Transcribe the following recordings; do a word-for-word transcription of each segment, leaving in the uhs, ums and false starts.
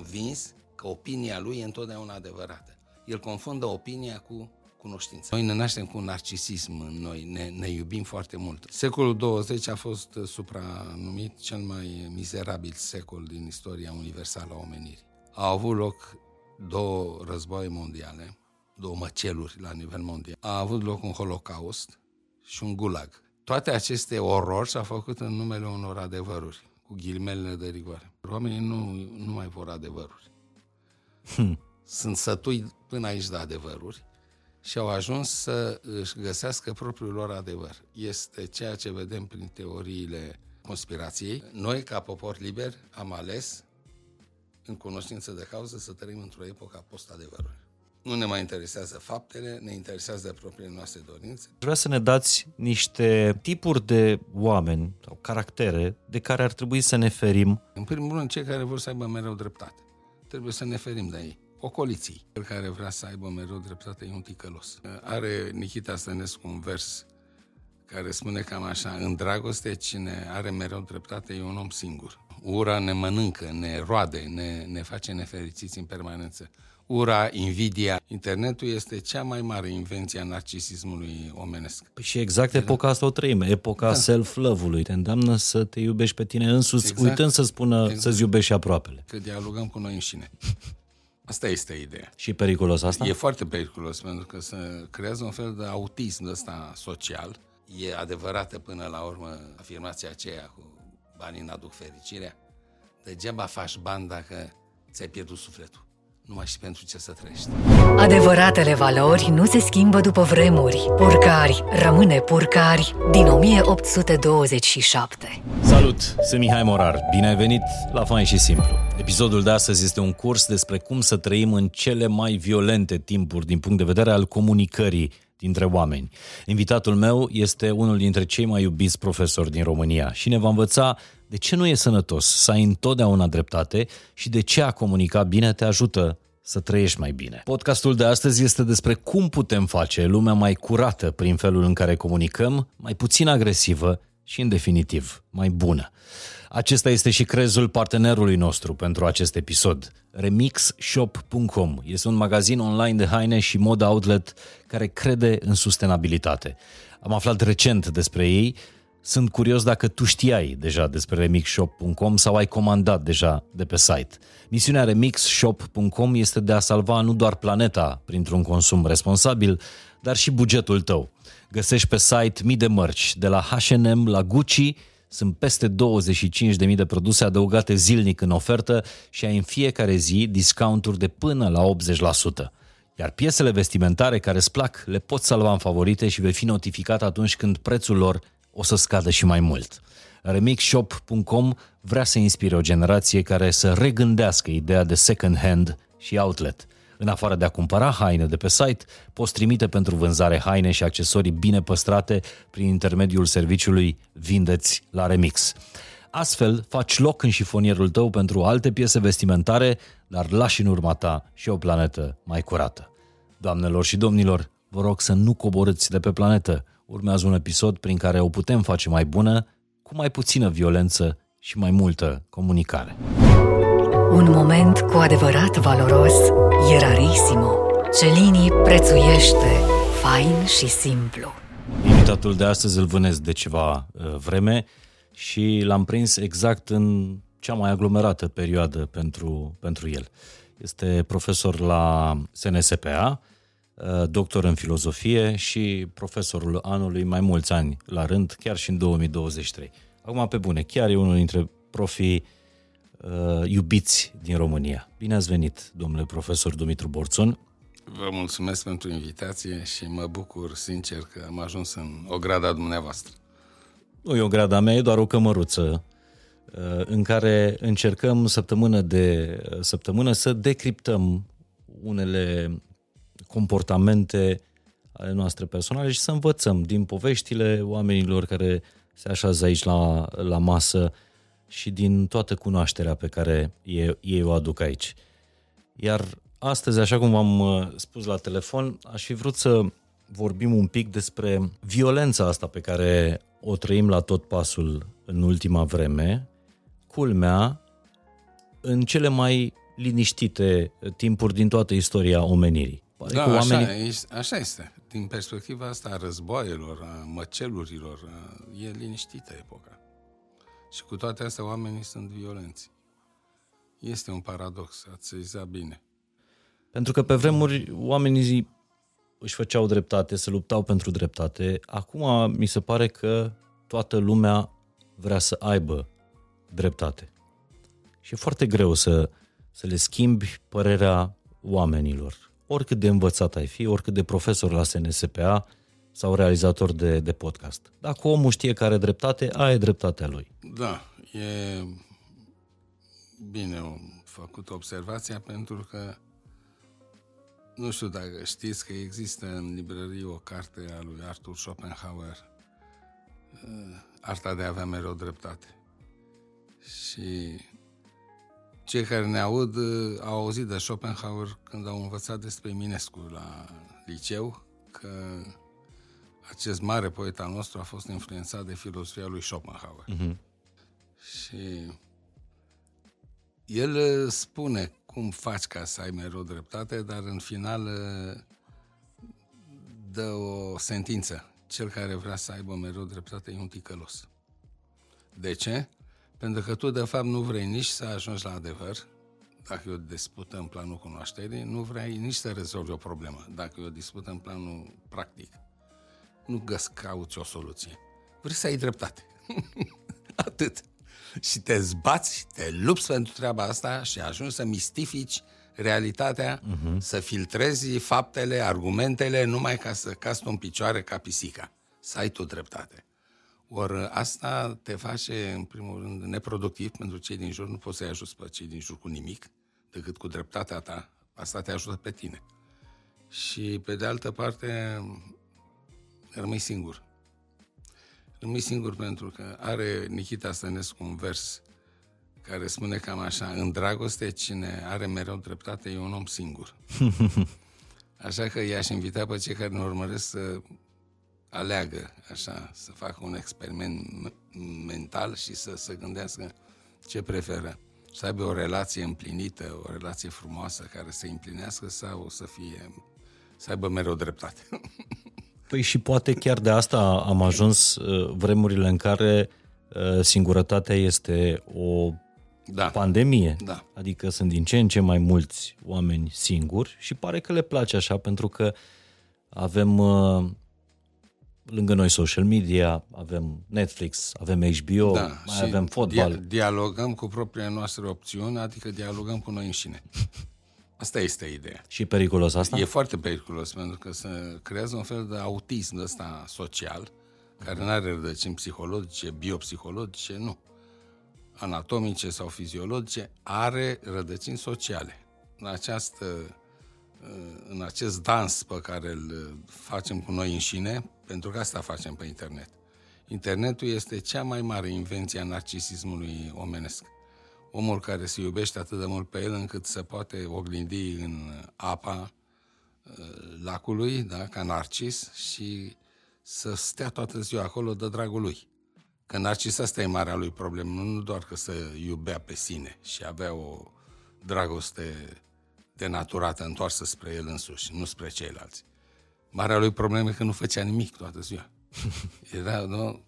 convins că opinia lui e întotdeauna adevărată. El confundă opinia cu cunoștință. Noi ne naștem cu un narcisism în noi, ne, ne iubim foarte mult. Secolul douăzeci a fost supranumit cel mai mizerabil secol din istoria universală a omenirii. Au avut loc două războaie mondiale, două măceluri la nivel mondial. A avut loc un holocaust și un gulag. Toate aceste orori s-au făcut în numele unor adevăruri, cu ghilimele de rigoare. Oamenii nu, nu mai vor adevăruri. Hmm. Sunt sătui până aici de adevăruri și au ajuns să își găsească propriul lor adevăr. Este ceea ce vedem prin teoriile conspirației. Noi, ca popor liber, am ales, în cunoștință de cauză, să trăim într-o epocă a post-adevărului. Nu ne mai interesează faptele, ne interesează propriile noastre dorințe. Vreau să ne dați niște tipuri de oameni sau caractere de care ar trebui să ne ferim. În primul rând, cei care vor să aibă mereu dreptate. Trebuie să ne ferim de ei. Ocoliții. Cel care vrea să aibă mereu dreptate e un ticălos. Are Nikita Stănescu un vers care spune cam așa: în dragoste, cine are mereu dreptate e un om singur. Ura ne mănâncă, ne roade, ne, ne face nefericiți în permanență. Ura, invidia. Internetul este cea mai mare invenție a narcisismului omenesc. Păi și exact epoca asta o trăim, epoca da. self-love-ului. Te îndeamnă să te iubești pe tine însuți, exact. uitând să spună exact. să-ți iubești și aproapele. Că dialogăm cu noi înșine. Asta este ideea. Și periculos asta? E foarte periculos, pentru că se creează un fel de autism ăsta social. E adevărată până la urmă afirmația aceea cu banii n-aduc fericirea. Degeaba faci bani dacă ți-ai pierdut sufletul. Nu mai știi pentru ce să trăiești. Adevăratele valori nu se schimbă după vremuri. Purcari rămâne Purcari din o mie opt sute douăzeci și șapte. Salut, sunt Mihai Morar. Bine ai venit la Fain și Simplu. Episodul de astăzi este un curs despre cum să trăim în cele mai violente timpuri din punct de vedere al comunicării dintre oameni. Invitatul meu este unul dintre cei mai iubiți profesori din România și ne va învăța de ce nu e sănătos să ai întotdeauna dreptate și de ce a comunica bine te ajută să trăiești mai bine. Podcastul de astăzi este despre cum putem face lumea mai curată prin felul în care comunicăm, mai puțin agresivă și, în definitiv, mai bună. Acesta este și crezul partenerului nostru pentru acest episod. Remix shop punct com este un magazin online de haine și mod outlet care crede în sustenabilitate. Am aflat recent despre ei. Sunt curios dacă tu știai deja despre remix shop punct com sau ai comandat deja de pe site. Misiunea remix shop punct com este de a salva nu doar planeta printr-un consum responsabil, dar și bugetul tău. Găsești pe site mii de mărci, de la H and M la Gucci. Sunt peste douăzeci și cinci de mii de produse adăugate zilnic în ofertă și ai în fiecare zi discounturi de până la optzeci la sută. Iar piesele vestimentare care îți plac le poți salva în favorite și vei fi notificat atunci când prețul lor o să scadă și mai mult. remix shop punct com vrea să inspire o generație care să regândească ideea de second hand și outlet. În afară de a cumpăra haine de pe site, poți trimite pentru vânzare haine și accesorii bine păstrate prin intermediul serviciului Vindeți la Remix. Astfel, faci loc în șifonierul tău pentru alte piese vestimentare, dar lași în urma ta și o planetă mai curată. Doamnelor și domnilor, vă rog să nu coborâți de pe planetă. Urmează un episod prin care o putem face mai bună, cu mai puțină violență și mai multă comunicare. Un moment cu adevărat valoros e rarissimo. Celini prețuiește Fain și Simplu. Invitatul de astăzi îl vânesc de ceva vreme și l-am prins exact în cea mai aglomerată perioadă pentru, pentru el. Este profesor la S N S P A, doctor în filozofie și profesorul anului mai mulți ani la rând, chiar și în două mii douăzeci și trei. Acum, pe bune, chiar e unul dintre profii iubiți din România. Bine ați venit, domnule profesor Dumitru Borțun. Vă mulțumesc pentru invitație și mă bucur sincer că am ajuns în ograda dumneavoastră. Nu e ograda mea, e doar o cămăruță în care încercăm săptămână de săptămână să decriptăm unele comportamente ale noastre personale și să învățăm din poveștile oamenilor care se așează aici la, la masă și din toată cunoașterea pe care ei, ei o aduc aici. Iar astăzi, așa cum v-am spus la telefon, aș fi vrut să vorbim un pic despre violența asta pe care o trăim la tot pasul în ultima vreme, culmea, în cele mai liniștite timpuri din toată istoria omenirii. Da, cu oamenii... așa, este, așa este. Din perspectiva asta a războaielor, a măcelurilor, e liniștită epoca. Și cu toate astea oamenii sunt violenți. Este un paradox, ați sezat bine. Pentru că pe vremuri oamenii își făceau dreptate, se luptau pentru dreptate. Acum mi se pare că toată lumea vrea să aibă dreptate. Și e foarte greu să, să le schimbi părerea oamenilor. Oricât de învățat ai fi, oricât de profesor la S N S P A sau realizator de, de podcast. Dacă omul știe că are dreptate, aia e dreptatea lui. Da, e bine am făcut observația pentru că nu știu dacă știți că există în librărie o carte a lui Arthur Schopenhauer, Arta de a avea mereu dreptate. Și cei care ne aud au auzit de Schopenhauer când au învățat despre Eminescu la liceu, că acest mare poet al nostru a fost influențat de filozofia lui Schopenhauer. Uh-huh. Și el spune cum faci ca să ai mereu dreptate, dar în final dă o sentință. Cel care vrea să aibă mereu dreptate e un ticălos. De ce? Pentru că tu, de fapt, nu vrei nici să ajungi la adevăr, dacă e o dispută în planul cunoașterii, nu vrei nici să rezolvi o problemă, dacă e o dispută în planul practic. Nu cauți o soluție. Vrei să ai dreptate. Atât. Și te zbați, te lupți pentru treaba asta și ajungi să mistifici realitatea, uh-huh. să filtrezi faptele, argumentele, numai ca să cazi în picioare ca pisica. Să ai tu dreptate. Ori asta te face, în primul rând, neproductiv pentru cei din jur. Nu poți să-i ajuți pe cei din jur cu nimic, decât cu dreptatea ta. Asta te ajută pe tine. Și, pe de altă parte, rămâi singur. Rămâi singur pentru că are Nikita Stănescu un vers care spune cam așa: în dragoste, cine are mereu dreptate e un om singur. Așa că i-aș invita pe cei care ne urmăresc să aleagă, așa, să facă un experiment mental și să se gândească ce preferă. Să aibă o relație împlinită, o relație frumoasă care să împlinească sau să fie, să aibă mereu dreptate. Păi și poate chiar de asta am ajuns vremurile în care singurătatea este o da. pandemie. Da. Adică sunt din ce în ce mai mulți oameni singuri și pare că le place așa pentru că avem lângă noi social media, avem Netflix, avem H B O, da, mai avem fotbal. Dia- dialogăm cu propria noastră opțiune, adică dialogăm cu noi înșine. Asta este ideea. Și e periculos asta? E foarte periculos, pentru că se creează un fel de autism ăsta social, care nu are rădăcini psihologice, biopsihologice, nu. Anatomice sau fiziologice, are rădăcini sociale. În, această, în acest dans pe care îl facem cu noi înșine, pentru că asta facem pe internet. Internetul este cea mai mare invenție a narcisismului omenesc. Omul care se iubește atât de mult pe el încât se poate oglindi în apa lacului, da, ca narcis, și să stea toată ziua acolo de dragul lui. Că narcis asta e marea lui problemă, nu doar că se iubea pe sine și avea o dragoste denaturată, întoarsă spre el însuși, nu spre ceilalți. Marea lui problemă e că nu făcea nimic toată ziua. Era, nu,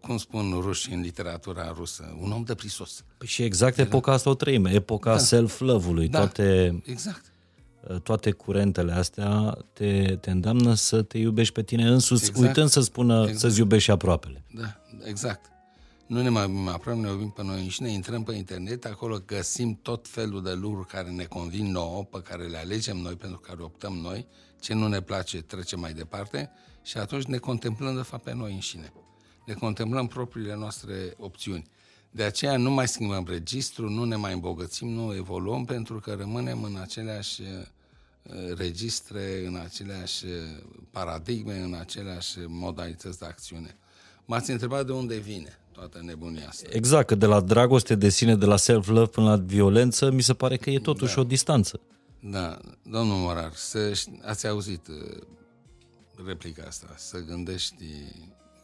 cum spun rușii în literatura rusă, un om de prisos. Păi și exact era... epoca asta o trăim, epoca da. self-love-ului. Da, toate, exact. Toate curentele astea te, te îndeamnă să te iubești pe tine însuți, exact. uitând să spună exact. să-ți iubești și aproapele. Da, exact. Nu ne mai iubim aproape, ne iubim pe noi înșine, intrăm pe internet, acolo găsim tot felul de lucruri care ne convin nouă, pe care le alegem noi, pentru care optăm noi, ce nu ne place trecem mai departe și atunci ne contemplăm de fapt pe noi înșine. Ne contemplăm propriile noastre opțiuni. De aceea nu mai schimbăm registru, nu ne mai îmbogățim, nu evoluăm, pentru că rămânem în aceleași registre, în aceleași paradigme, în aceleași modalități de acțiune. M-ați întrebat de unde vine toată nebunia asta. Exact, că de la dragoste de sine, de la self-love până la violență, mi se pare că e totuși da. o distanță. Da, domnul Morar, să, ați auzit replica asta, să gândești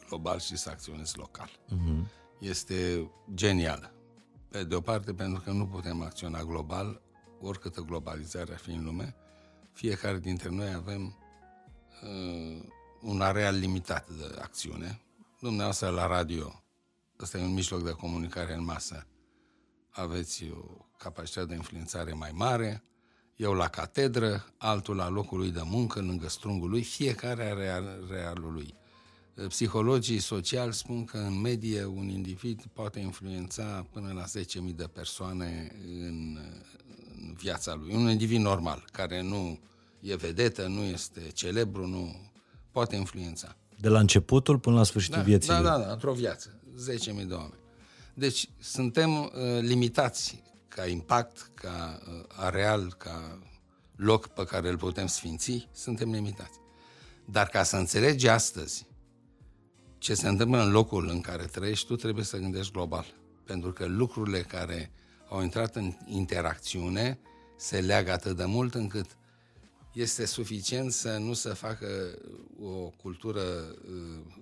global și să acționezi local. Uh-huh. Este genială. Pe de o parte, pentru că nu putem acționa global oricâtă globalizare ar fi în lume, fiecare dintre noi avem uh, un areal limitat de acțiune. Dumneavoastră la radio, ăsta e un mijloc de comunicare în masă, aveți o capacitate de influențare mai mare, eu la catedră, altul la locul lui de muncă, lângă strungul lui, fiecare are realul lui. Psihologii sociali spun că în medie un individ poate influența până la zece mii de persoane în, în viața lui. Un individ normal, care nu e vedetă, nu este celebru, nu poate influența. De la începutul până la sfârșitul da, vieții. Da, da, da, într-o viață, zece mii de oameni. Deci suntem uh, limitați ca impact, ca uh, areal, ca loc pe care îl putem sfinți, suntem limitați. Dar ca să înțelegi astăzi ce se întâmplă în locul în care trăiești, tu trebuie să gândești global. Pentru că lucrurile care au intrat în interacțiune se leagă atât de mult încât este suficient să nu se facă o cultură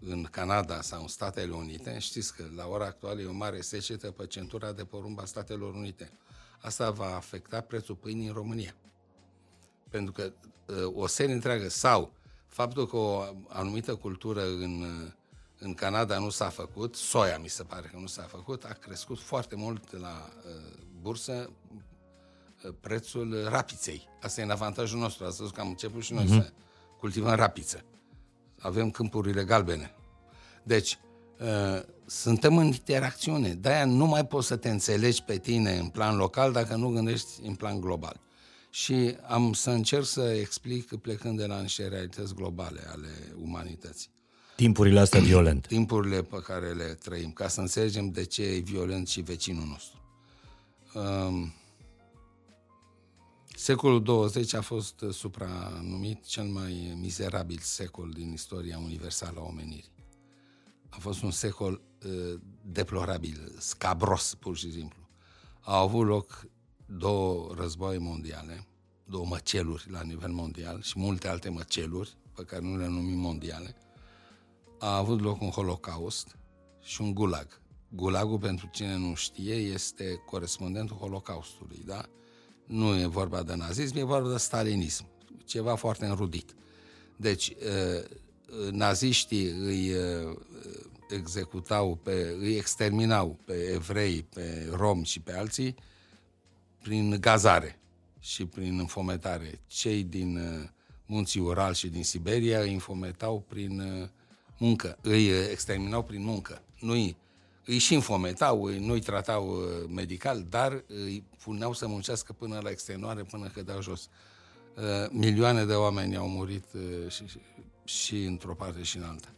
în Canada sau în Statele Unite. Știți că la ora actuală e o mare secetă pe centura de porumb a Statelor Unite. Asta va afecta prețul pâinii în România. Pentru că o serie întreagă sau faptul că o anumită cultură în În Canada nu s-a făcut, soia mi se pare că nu s-a făcut, a crescut foarte mult la uh, bursă uh, prețul rapiței. Asta e în avantajul nostru, ați văzut că am început și noi mm-hmm. să cultivăm rapiță. Avem câmpurile galbene. Deci, uh, suntem în interacțiune, de-aia nu mai poți să te înțelegi pe tine în plan local dacă nu gândești în plan global. Și am să încerc să explic plecând de la niște realități globale ale umanității. Timpurile astea violente. Timpurile pe care le trăim, ca să înțelegem de ce e violent și vecinul nostru. Um, secolul douăzeci a fost supranumit cel mai mizerabil secol din istoria universală a omenirii. A fost un secol uh, deplorabil, scabros, pur și simplu. Au avut loc două războaie mondiale, două măceluri la nivel mondial și multe alte măceluri, pe care nu le numim mondiale. A avut loc un holocaust și un gulag. Gulagul, pentru cine nu știe, este corespondentul holocaustului, da? Nu e vorba de nazism, e vorba de stalinism, ceva foarte înrudit. Deci, naziștii îi executau, pe, îi exterminau pe evrei, pe romi și pe alții prin gazare și prin înfometare. Cei din munții Ural și din Siberia îi înfometau prin muncă, îi exterminau prin muncă, nu-i, îi și înfometau, nu-i tratau medical, dar îi puneau să muncească până la extenuare, până cădeau jos. Milioane de oameni au murit și, și, și într-o parte și în alta.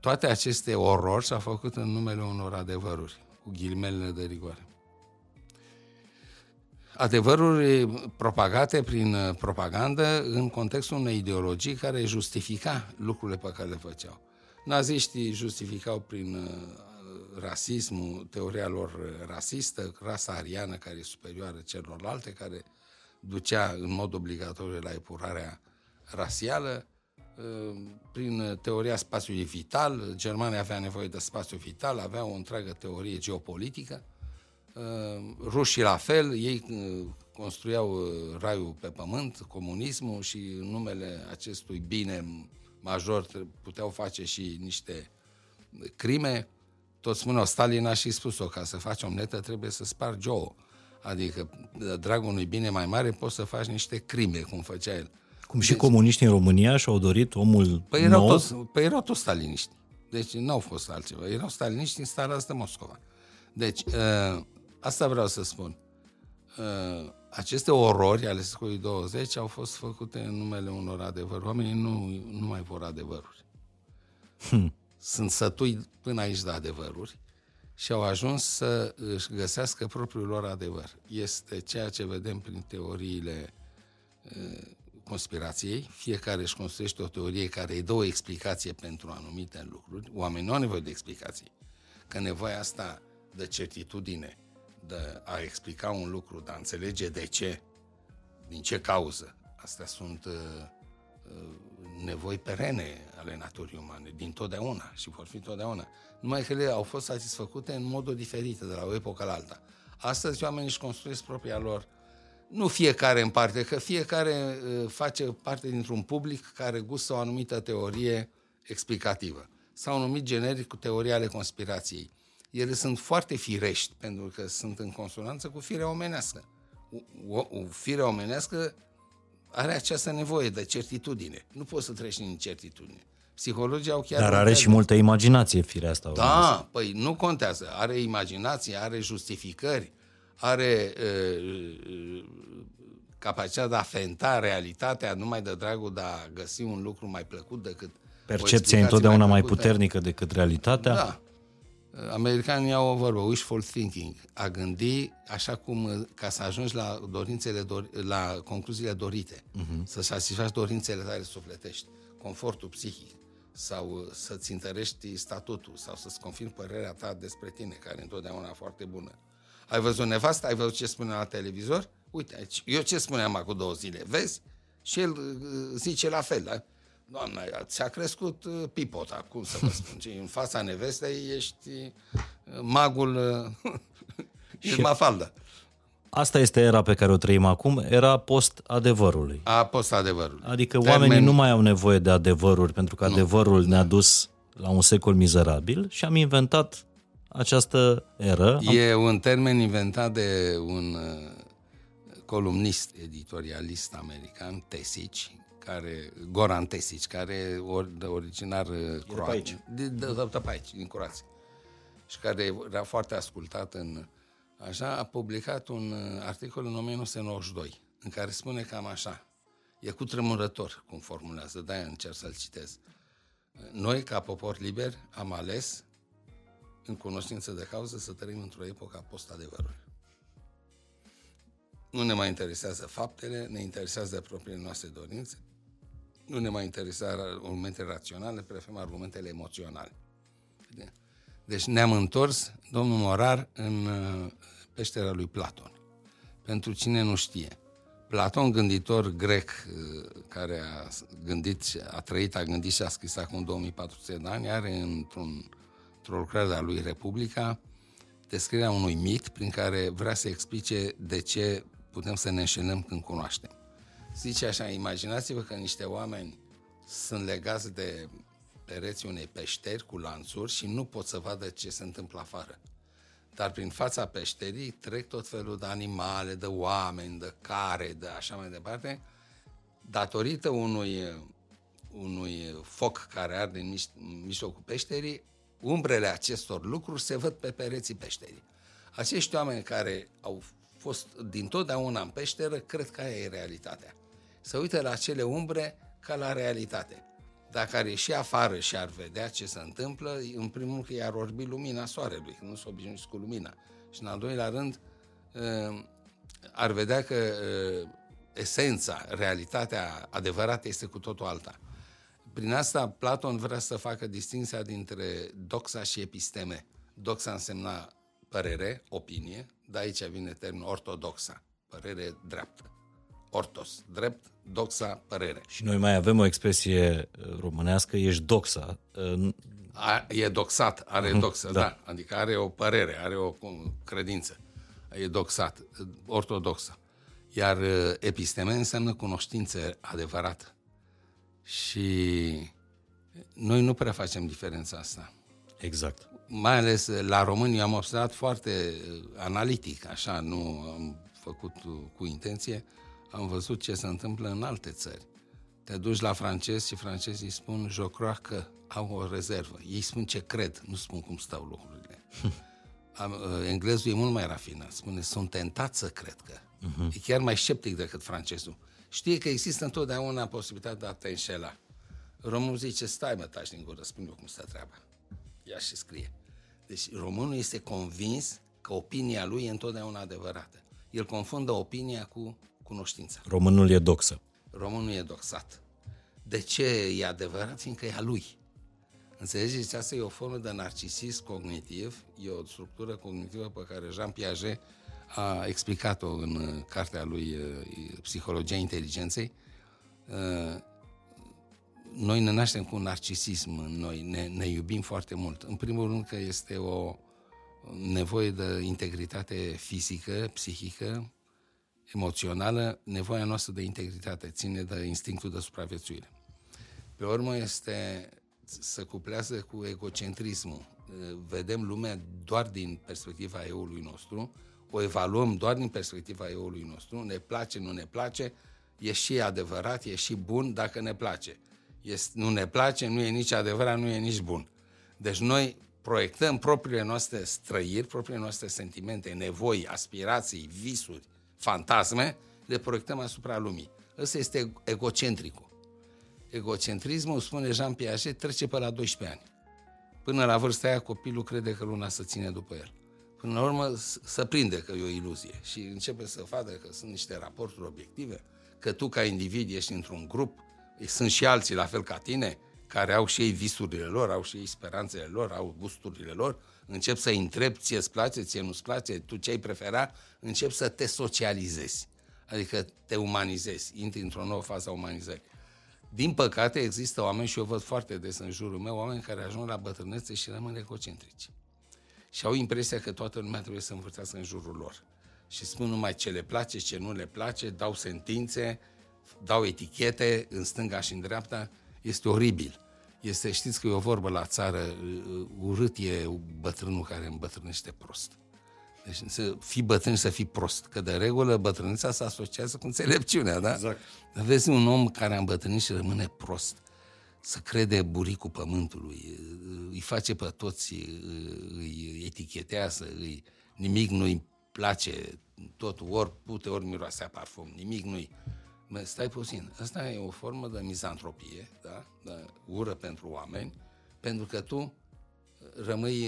Toate aceste orori s-au făcut în numele unor adevăruri, cu ghilimelele de rigoare. Adevăruri propagate prin propagandă în contextul unei ideologii care justifica lucrurile pe care le făceau. Naziștii justificau prin rasismul, teoria lor rasistă, rasa ariană care e superioară celorlalte, care ducea în mod obligatoriu la epurarea rasială, prin teoria spațiului vital. Germania avea nevoie de spațiu vital, avea o întreagă teorie geopolitică. Rușii la fel, ei construiau raiul pe pământ, comunismul, și în numele acestui bine major puteau face și niște crime. Toți spuneau, Stalin a și spus-o, ca să faci omletă trebuie să spargi ouă. Adică, de dragul unui bine mai mare, poți să faci niște crime, cum făcea el. Cum deci, și comuniștii în România și-au dorit omul păi nou. Erau toți, păi erau toți staliniști. Deci n-au fost altceva. Erau staliniști instalați de Moscova. Deci, ă, asta vreau să spun. Ă, aceste orori ale secolului douăzeci au fost făcute în numele unor adevăruri. Oamenii nu, nu mai vor adevăruri. Hmm. Sunt sătui până aici de adevăruri și au ajuns să își găsească propriul lor adevăr. Este ceea ce vedem prin teoriile ă, conspirației. Fiecare își construiește o teorie care îi dă o explicație pentru anumite lucruri. Oamenii nu au nevoie de explicații. Că nevoia asta de certitudine, de a explica un lucru, de a înțelege de ce, din ce cauză. Astea sunt uh, nevoi perene ale naturii umane, din totdeauna și vor fi totdeauna. Numai că ele au fost satisfăcute în moduri diferite, de la o epocă la alta. Astăzi oamenii își construiesc propria lor Nu fiecare în parte, că fiecare face parte dintr-un public care gustă o anumită teorie explicativă. S-au numit generic cu teoria ale conspirației. Ele sunt foarte firești, pentru că sunt în consonanță cu firea omenească. O, o, firea omenească are această nevoie de certitudine. Nu poți să treci din certitudine. Psihologia au chiar... Dar are și multă imaginație firea asta. Da, omenească. Păi nu contează. Are imaginație, are justificări, are uh, capacitatea de a fenta realitatea numai de dragul de a găsi un lucru mai plăcut decât... Percepția e întotdeauna mai, mai puternică decât realitatea. Da. Americanii au o vorbă, wishful thinking, a gândi așa cum, ca să ajungi la dorințele, la concluziile dorite, uh-huh. să satisfaci dorințele tale sufletești, confortul psihic, sau să-ți întărești statutul, sau să-ți confirmi părerea ta despre tine, care întotdeauna e foarte bună. Ai văzut nevasta, ai văzut ce spune la televizor? Uite, aici, eu ce spuneam acum două zile, vezi? Și el zice la fel, da? Doamna, ți-a crescut pipota, cum să vă spun, în fața nevestei ești magul, ești mafaldă. Asta este era pe care o trăim acum, era post-adevărului. A, post-adevărului. Adică termen... oamenii nu mai au nevoie de adevăruri, pentru că adevărul nu. ne-a dus la un secol mizerabil și am inventat această eră. E am... un termen inventat de un columnist, editorialist american, Tesici, care, Goran Tesic, care de originar croat, de, de, de pe aici, din Croația, și care era foarte ascultat în, așa, a publicat un articol în nouăsprezece nouăzeci și doi, în care spune cam așa, e cutremurător cum formulează, de-aia încerc să-l citez. Noi, ca popor liber, am ales, în cunoștință de cauză, să trăim într-o epocă a post-adevărului. Nu ne mai interesează faptele, ne interesează propriile noastre dorințe, nu ne mai interesează argumentele raționale, preferăm argumentele emoționale. Deci ne-am întors, domnul Morar, în peștera lui Platon. Pentru cine nu știe, Platon, gânditor grec, care a gândit, a trăit, a gândit și a scris acum două mii patru sute de ani, are într-un, într-o lucrare a lui Republica descrierea unui mit prin care vrea să explice de ce putem să ne înșelăm când cunoaștem. Zice așa, imaginați-vă că niște oameni sunt legați de pereții unei peșteri cu lanțuri și nu pot să vadă ce se întâmplă afară. Dar prin fața peșterii trec tot felul de animale, de oameni, de care, de așa mai departe, datorită unui, unui foc care arde în mijlocul peșterii. Umbrele acestor lucruri se văd pe pereții peșterii. Acești oameni care au fost dintotdeauna în peșteră, cred că aia e realitatea. Se uită la acele umbre ca la realitate. Dacă ar ieși afară și ar vedea ce se întâmplă, în primul rând că i-ar orbi lumina soarelui, că nu s-o obișnuiți cu lumina. Și în al doilea rând, ar vedea că esența, realitatea adevărată este cu totul alta. Prin asta Platon vrea să facă distinția dintre doxa și episteme. Doxa însemna părere, opinie, de aici vine termenul ortodoxa, părere dreaptă. Ortos, drept, doxa, părere. Și noi mai avem o expresie românească, ești doxa. A, e doxat, are doxă, da. da. Adică are o părere, are o credință. E doxat, ortodoxă. Iar episteme înseamnă cunoștință adevărată. Și noi nu prea facem diferența asta. Exact. Mai ales la români, am observat foarte analitic, așa, nu am făcut cu intenție, am văzut ce se întâmplă în alte țări. Te duci la francezi și francezii spun, je crois că au o rezervă. Ei spun ce cred, nu spun cum stau lucrurile. Englezul e mult mai rafinat, spune, sunt tentat să cred că. Uh-huh. E chiar mai sceptic decât francezul. Știe că există întotdeauna posibilitatea de a te înșela. Românul zice, stai mă, taci din gură, spune eu cum stă treaba. Ia și scrie. Deci românul este convins că opinia lui e întotdeauna adevărată. El confundă opinia cu cunoștința. Românul e doxă. Românul e doxat. De ce e adevărat? Fiindcă e a lui. Înțelegeți? Asta e o formă de narcisism cognitiv, e o structură cognitivă pe care Jean Piaget a explicat-o în cartea lui Psihologia Inteligenței. Noi ne naștem cu un narcisism, noi ne, ne iubim foarte mult. În primul rând că este o nevoie de integritate fizică, psihică, emoțională, nevoia noastră de integritate, ține de instinctul de supraviețuire. Pe urmă este să cuplează cu egocentrismul. Vedem lumea doar din perspectiva eului nostru, o evaluăm doar din perspectiva eului nostru, ne place, nu ne place, e și adevărat, e și bun dacă ne place. Este, nu ne place, nu e nici adevărat, nu e nici bun. Deci noi proiectăm propriile noastre străiri, propriile noastre sentimente, nevoi, aspirații, visuri, fantasme, le proiectăm asupra lumii. Ăsta este egocentricul. Egocentrismul, spune Jean Piaget, trece pe la doisprezece ani. Până la vârsta aia, copilul crede că luna se ține după el. Până la urmă, se prinde că e o iluzie și începe să vadă că sunt niște raporturi obiective, că tu ca individ ești într-un grup, sunt și alții la fel ca tine, care au și ei visurile lor, au și ei speranțele lor, au gusturile lor, încep să-i întreb, ție-ți place, ție nu-ți place, tu ce-ai prefera, încep să te socializezi, adică te umanizezi, intri într-o nouă fază a umanizării. Din păcate există oameni, și eu văd foarte des în jurul meu, oameni care ajung la bătrânețe și rămân egocentrici. Și au impresia că toată lumea trebuie să învârtească în jurul lor. Și spun numai ce le place, ce nu le place, dau sentințe, dau etichete în stânga și în dreapta. Este oribil. Este, știți că e o vorbă la țară, urât e bătrânul care îmbătrânește prost. Deci să fii bătrân și să fii prost, că de regulă bătrâneța se asociază cu înțelepciunea, da? Exact. Dar vezi un om care a îmbătrânit și rămâne prost, să crede buricul pământului, îi face pe toți, îi etichetează, îi, nimic nu-i place, tot ori pute, ori miroase a parfum, nimic nu-i... Mă, stai puțin, asta e o formă de mizantropie, da? De ură pentru oameni, pentru că tu rămâi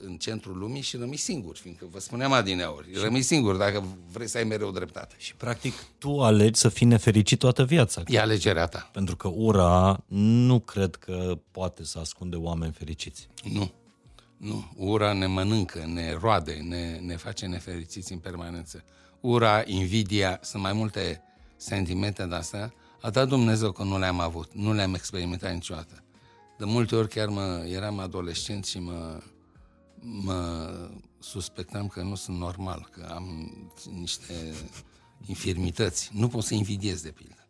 în centrul lumii și rămâi singur, fiindcă vă spuneam adineauri, rămâi singur dacă vrei să ai mereu dreptate. Și practic tu alegi să fii nefericit toată viața. E alegerea ta. Pentru că ura nu cred că poate să ascunde oameni fericiți. Nu, nu. Ura ne mănâncă, ne roade, ne, ne face nefericiți în permanență. Ura, invidia, sunt mai multe sentimente de astea. A dat Dumnezeu că nu le-am avut, nu le-am experimentat niciodată. De multe ori chiar mă, eram adolescent și mă, mă suspectam că nu sunt normal, că am niște infirmități. Nu pot să invidiez, de pildă.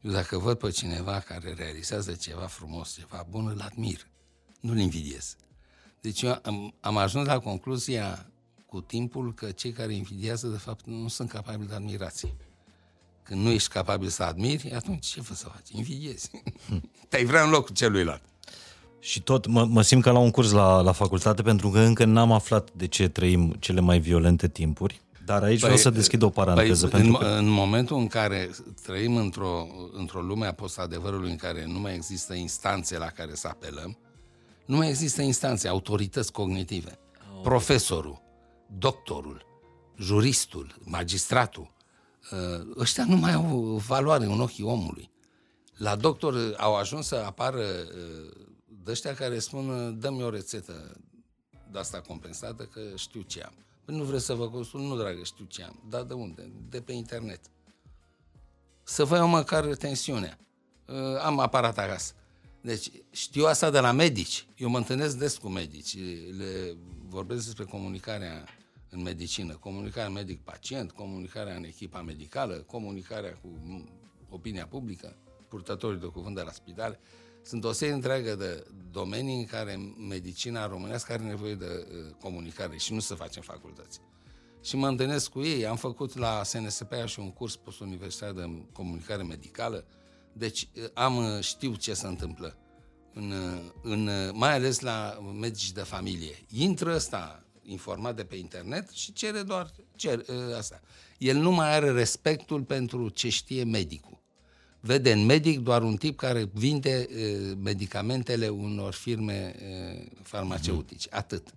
Eu dacă văd pe cineva care realizează ceva frumos, ceva bun, îl admir. Nu-l invidiez. Deci eu am, am ajuns la concluzia cu timpul că cei care invidiază, de fapt, nu sunt capabili de admirație. Când nu ești capabil să admiri, atunci ce vă să faci? Invidiezi. Te-ai vrea în locul celuilalt. Și tot mă, mă simt ca la un curs la, la facultate, pentru că încă n-am aflat de ce trăim cele mai violente timpuri, dar aici păi, vreau să deschid o paranteză. Păi, pentru în, că... în momentul în care trăim într-o, într-o lume a post-adevărului în care nu mai există instanțe la care să apelăm, nu mai există instanțe, autorități cognitive. Oh. Profesorul, doctorul, juristul, magistratul, ăștia nu mai au valoare în ochii omului. La doctor au ajuns să apară de-ăștia care spun: dă-mi o rețetă de asta compensată că știu ce am. Păi nu vreți să vă consult? Nu, dragă, știu ce am. Dar de unde? De pe internet. Să vă iau măcar tensiunea. Am aparat acasă. Deci știu asta de la medici. Eu mă întâlnesc des cu medici. Le vorbesc despre comunicarea în medicină, comunicarea medic-pacient, comunicarea în echipa medicală, comunicarea cu opinia publică, purtătorii de cuvânt de la spitale. Sunt o serie întreagă de domenii în care medicina românească are nevoie de comunicare și nu se face în facultăți. Și mă întâlnesc cu ei, am făcut la S N S P A și un curs pus Universitatea de Comunicare Medicală, deci am știu ce se întâmplă, în, în, mai ales la medici de familie. Intră ăsta informat de pe internet și cere doar cer, asta. El nu mai are respectul pentru ce știe medicul. Vede în medic doar un tip care vinde uh, medicamentele unor firme uh, farmaceutice. Atât.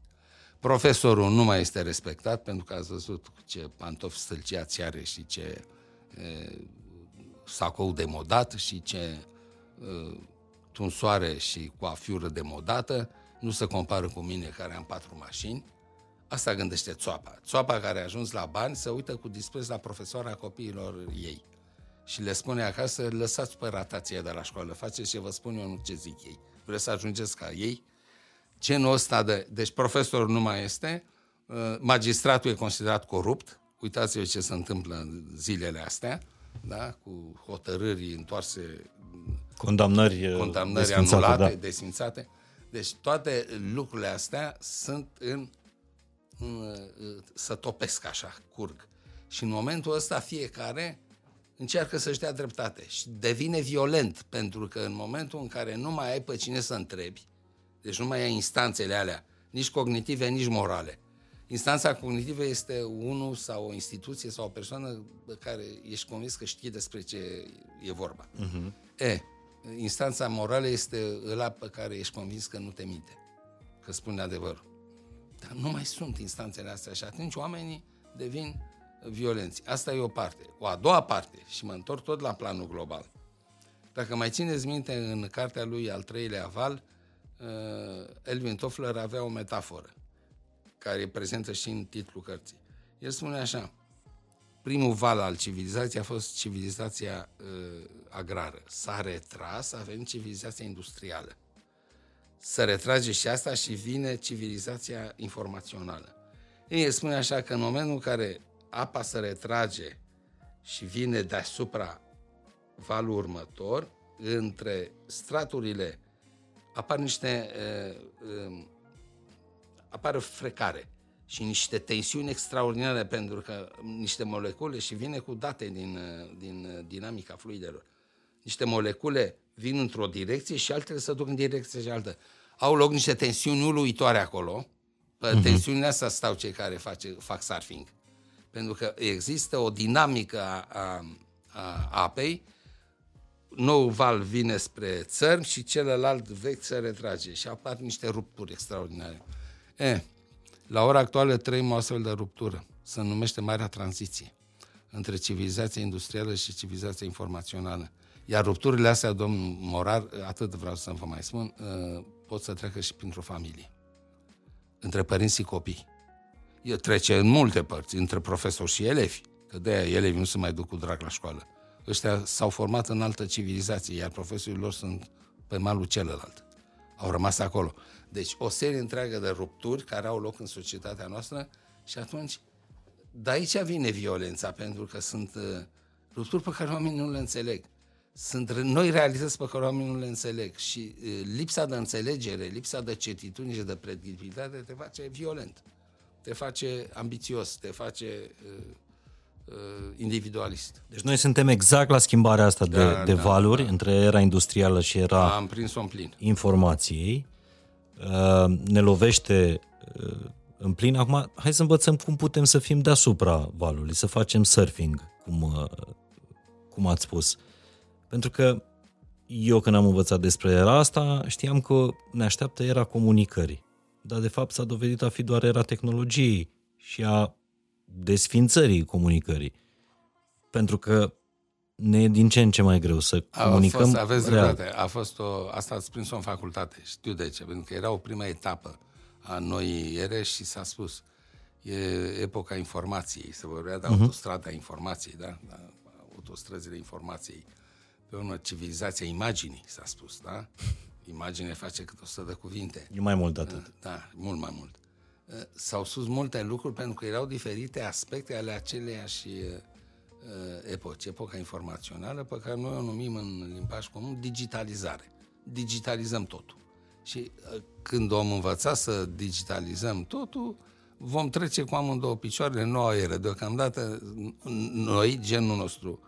Profesorul nu mai este respectat pentru că ați văzut ce pantofi stâlciați are și ce uh, sacou demodat și ce uh, tunsoare și coafiură demodată. Nu se compară cu mine care am patru mașini. Asta gândește țoapa. Țoapa care a ajuns la bani se uită cu dispreț la profesoara copiilor ei și le spune acasă: lăsați pe ratația de la școală, faceți ce vă spun eu, nu ce zic ei. Vreți să ajungeți ca ei? Genul ăsta de... Deci profesorul nu mai este, magistratul e considerat corupt, Uitați-vă ce se întâmplă în zilele astea, da? Cu hotărâri întoarse, condamnări, condamnări desfințate, anulate, da. desfințate. Deci toate lucrurile astea sunt în, în, să topesc așa, curg. Și în momentul ăsta fiecare încearcă să-și dea dreptate și devine violent, pentru că în momentul în care nu mai ai pe cine să întrebi, deci nu mai ai instanțele alea, nici cognitive, nici morale. Instanța cognitivă este unul sau o instituție sau o persoană pe care ești convins că știe despre ce e vorba. Uh-huh. E, instanța morală este ăla pe care ești convins că nu te minte, că spune adevărul. Dar nu mai sunt instanțele astea și atunci oamenii devin violenți. Asta e o parte. O a doua parte, și mă întorc tot la planul global. Dacă mai țineți minte, în cartea lui Al treilea val, Elvin Toffler avea o metaforă care e prezentă și în titlul cărții. El spune așa: primul val al civilizației a fost civilizația uh, agrară. S-a retras, avem civilizația industrială. Se retrage și asta și vine civilizația informațională. El spune așa că în momentul în care apa se retrage și vine deasupra valul următor, între straturile apar niște uh, uh, apare frecare și niște tensiuni extraordinare, pentru că niște molecule, și vine cu date din, din dinamica fluidelor, niște molecule vin într-o direcție și altele se duc în direcție și altă. Au loc niște tensiuni uluitoare acolo. Pe tensiunile astea stau cei care face, fac surfing. Pentru că există o dinamică a, a, a apei. Noul val vine spre țărm și celălalt vechi se retrage și apar niște rupturi extraordinare. E, la ora actuală trăim o astfel de ruptură, se numește Marea Tranziție, între civilizația industrială și civilizația informațională. Iar rupturile astea, domnul Morar, atât vreau să vă mai spun, pot să treacă și printr-o familie, între părinți și copii. Eu trece în multe părți, între profesori și elevi, că de-aia elevii nu se mai duc cu drag la școală. Ăștia s-au format în altă civilizație, iar profesorii lor sunt pe malul celălalt. Au rămas acolo. Deci o serie întreagă de rupturi care au loc în societatea noastră și atunci de aici vine violența, pentru că sunt uh, rupturi pe care oamenii nu le înțeleg. Sunt noi realități pe care oamenii nu le înțeleg și uh, lipsa de înțelegere, lipsa de certitudine și de predictibilitate te face violent, te face ambițios, te face uh, individualist. Deci noi suntem exact la schimbarea asta de, da, de da, valuri da. între era industrială și era Am prins-o în plin. informației. Ne lovește în plin. Acum hai să învățăm cum putem să fim deasupra valului, să facem surfing, cum, cum ați spus. Pentru că eu când am învățat despre era asta, știam că ne așteaptă era comunicării. Dar de fapt s-a dovedit a fi doar era tehnologiei și a desfințării comunicării. Pentru că ne e din ce în ce mai greu să comunicăm. A fost, aveți dreptate. A fost o, asta ați prins-o în facultate. Știu de ce. Pentru că era o prima etapă a noii ere și s-a spus. E epoca informației. Se vorbea de autostrada uh-huh. informației, da? Da? Autostrăzile informației. Pe urmă, civilizația imaginii, s-a spus, da? Imagine face cât o sută de cuvinte. E mai mult de atât. Da, mult mai mult. S-au spus multe lucruri pentru că erau diferite aspecte ale aceleiași epoci. Epoca informațională, pe care noi o numim în limbaj comun digitalizare. Digitalizăm totul. Și când om învăța să digitalizăm totul, vom trece cu amândouă picioarele în noua eră. Deocamdată noi, genul nostru,